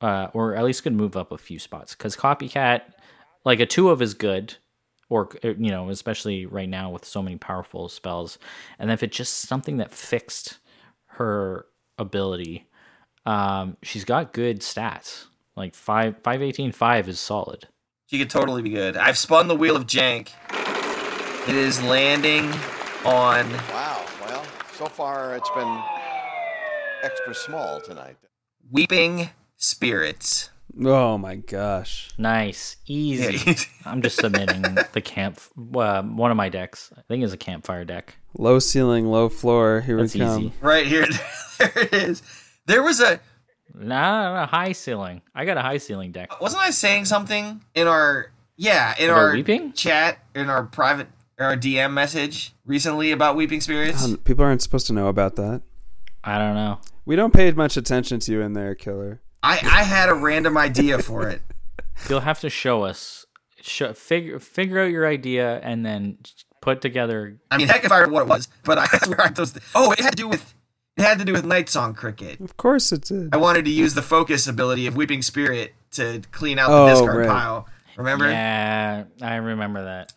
uh, or at least could move up a few spots because Copycat, like a two of is good. Or, you know, especially right now with so many powerful spells. And if it's just something that fixed her ability, um, she's got good stats. Like five, five, eighteen, five is solid. She could totally be good. I've spun the Wheel of Jank. It is landing on... Wow, well, so far it's been extra small tonight. Weeping Spirits. Oh my gosh! Nice, easy. I'm just submitting the camp. Uh, one of my decks, I think, is a campfire deck. Low ceiling, low floor. Here That's we come. Easy. Right here, there it is. There was a nah, a high ceiling. I got a high ceiling deck. Wasn't I saying something in our yeah in about our weeping? chat in our private in our D M message recently about Weeping Spirits? Um, people aren't supposed to know about that. I don't know. We don't pay much attention to you in there, Killer. I, I had a random idea for it. You'll have to show us. Show, figure figure out your idea and then put together. I mean, heck if I remember what it was, but I swear I those. Th- oh, it had to do with it had to do with night song cricket. Of course it did. I wanted to use the focus ability of Weeping Spirit to clean out the oh, discard right. pile. Remember? Yeah, I remember that.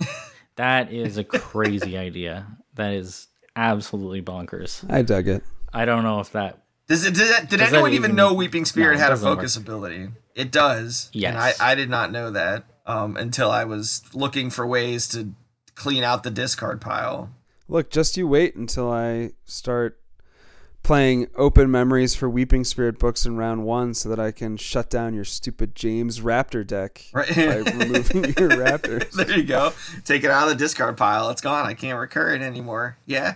That is a crazy idea. That is absolutely bonkers. I dug it. I don't know if that. Does it? Did, that, did anyone that even, even know Weeping Spirit no, had a focus work. ability? It does. Yes. And I, I did not know that um, until I was looking for ways to clean out the discard pile. Look, just you wait until I start playing Open Memories for Weeping Spirit books in round one so that I can shut down your stupid James Raptor deck right. by removing your Raptors. There you go. Take it out of the discard pile. It's gone. I can't recur it anymore. Yeah.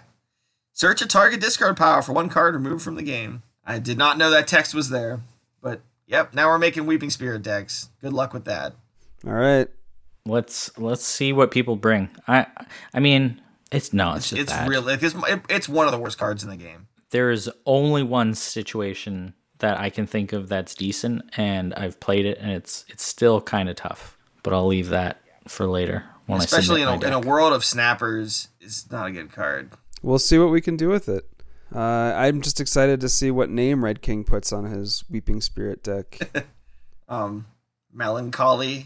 Search a target discard pile for one card removed from the game. I did not know that text was there, but yep, now we're making Weeping Spirit decks. Good luck with that. All right. Let's let's see what people bring. I I mean, it's no, it's just It's bad. Real, it's, it's one of the worst cards in the game. There is only one situation that I can think of that's decent, and I've played it, and it's it's still kind of tough. But I'll leave that for later. When Especially I in, a, in a world of snappers, it's not a good card. We'll see what we can do with it. Uh, I'm just excited to see what name Red King puts on his Weeping Spirit deck. um, melancholy?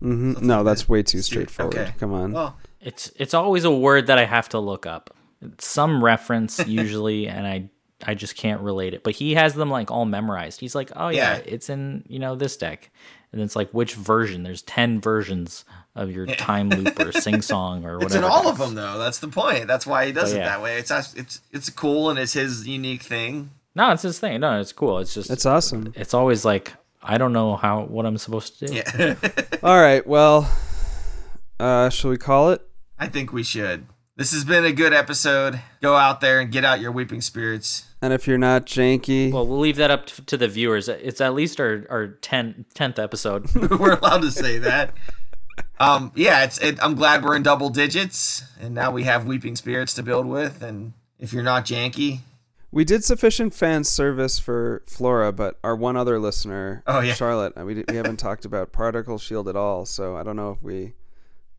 Mm-hmm. No, that's way too straightforward. Okay. Come on. Well, it's it's always a word that I have to look up. It's some reference usually, and I I just can't relate it. But he has them like all memorized. He's like, oh yeah, yeah. it's in you know this deck. And it's like, which version? There's ten versions of your time loop or sing song or whatever. It's in all of them, though. That's the point. That's why he does so, it yeah. that way. It's it's it's cool and it's his unique thing. No, it's his thing. No, it's cool. It's just it's awesome. It's always like I don't know how what I'm supposed to do. Yeah. All right. Well, uh, shall we call it? I think we should. This has been a good episode. Go out there and get out your Weeping Spirits. And if you're not janky... Well, we'll leave that up to the viewers. It's at least our, our ten, tenth episode. We're allowed to say that. Um, yeah, it's. It, I'm glad we're in double digits, and now we have Weeping Spirits to build with, and if you're not janky... We did sufficient fan service for Flora, but our one other listener, oh, yeah. Charlotte, we, did, we haven't talked about Particle Shield at all, so I don't know if we...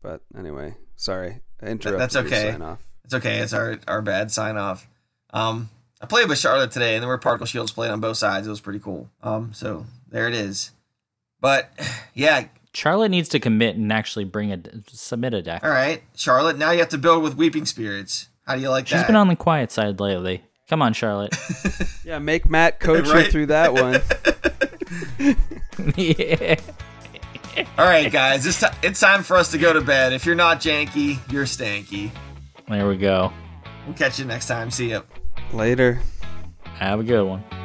But anyway, sorry. I interrupted That's okay. Sign off. It's okay. It's our, our bad sign off. Um... I played with Charlotte today, and there were particle shields played on both sides. It was pretty cool. Um, so there it is. But yeah, Charlotte needs to commit and actually bring a submit a deck. All right, Charlotte. Now you have to build with Weeping Spirits. How do you like She's that? She's been on the quiet side lately. Come on, Charlotte. Yeah, make Matt coach right? you through that one. Yeah. All right, guys. It's t- it's time for us to go to bed. If you're not janky, you're stanky. There we go. We'll catch you next time. See ya. Later. Have a good one.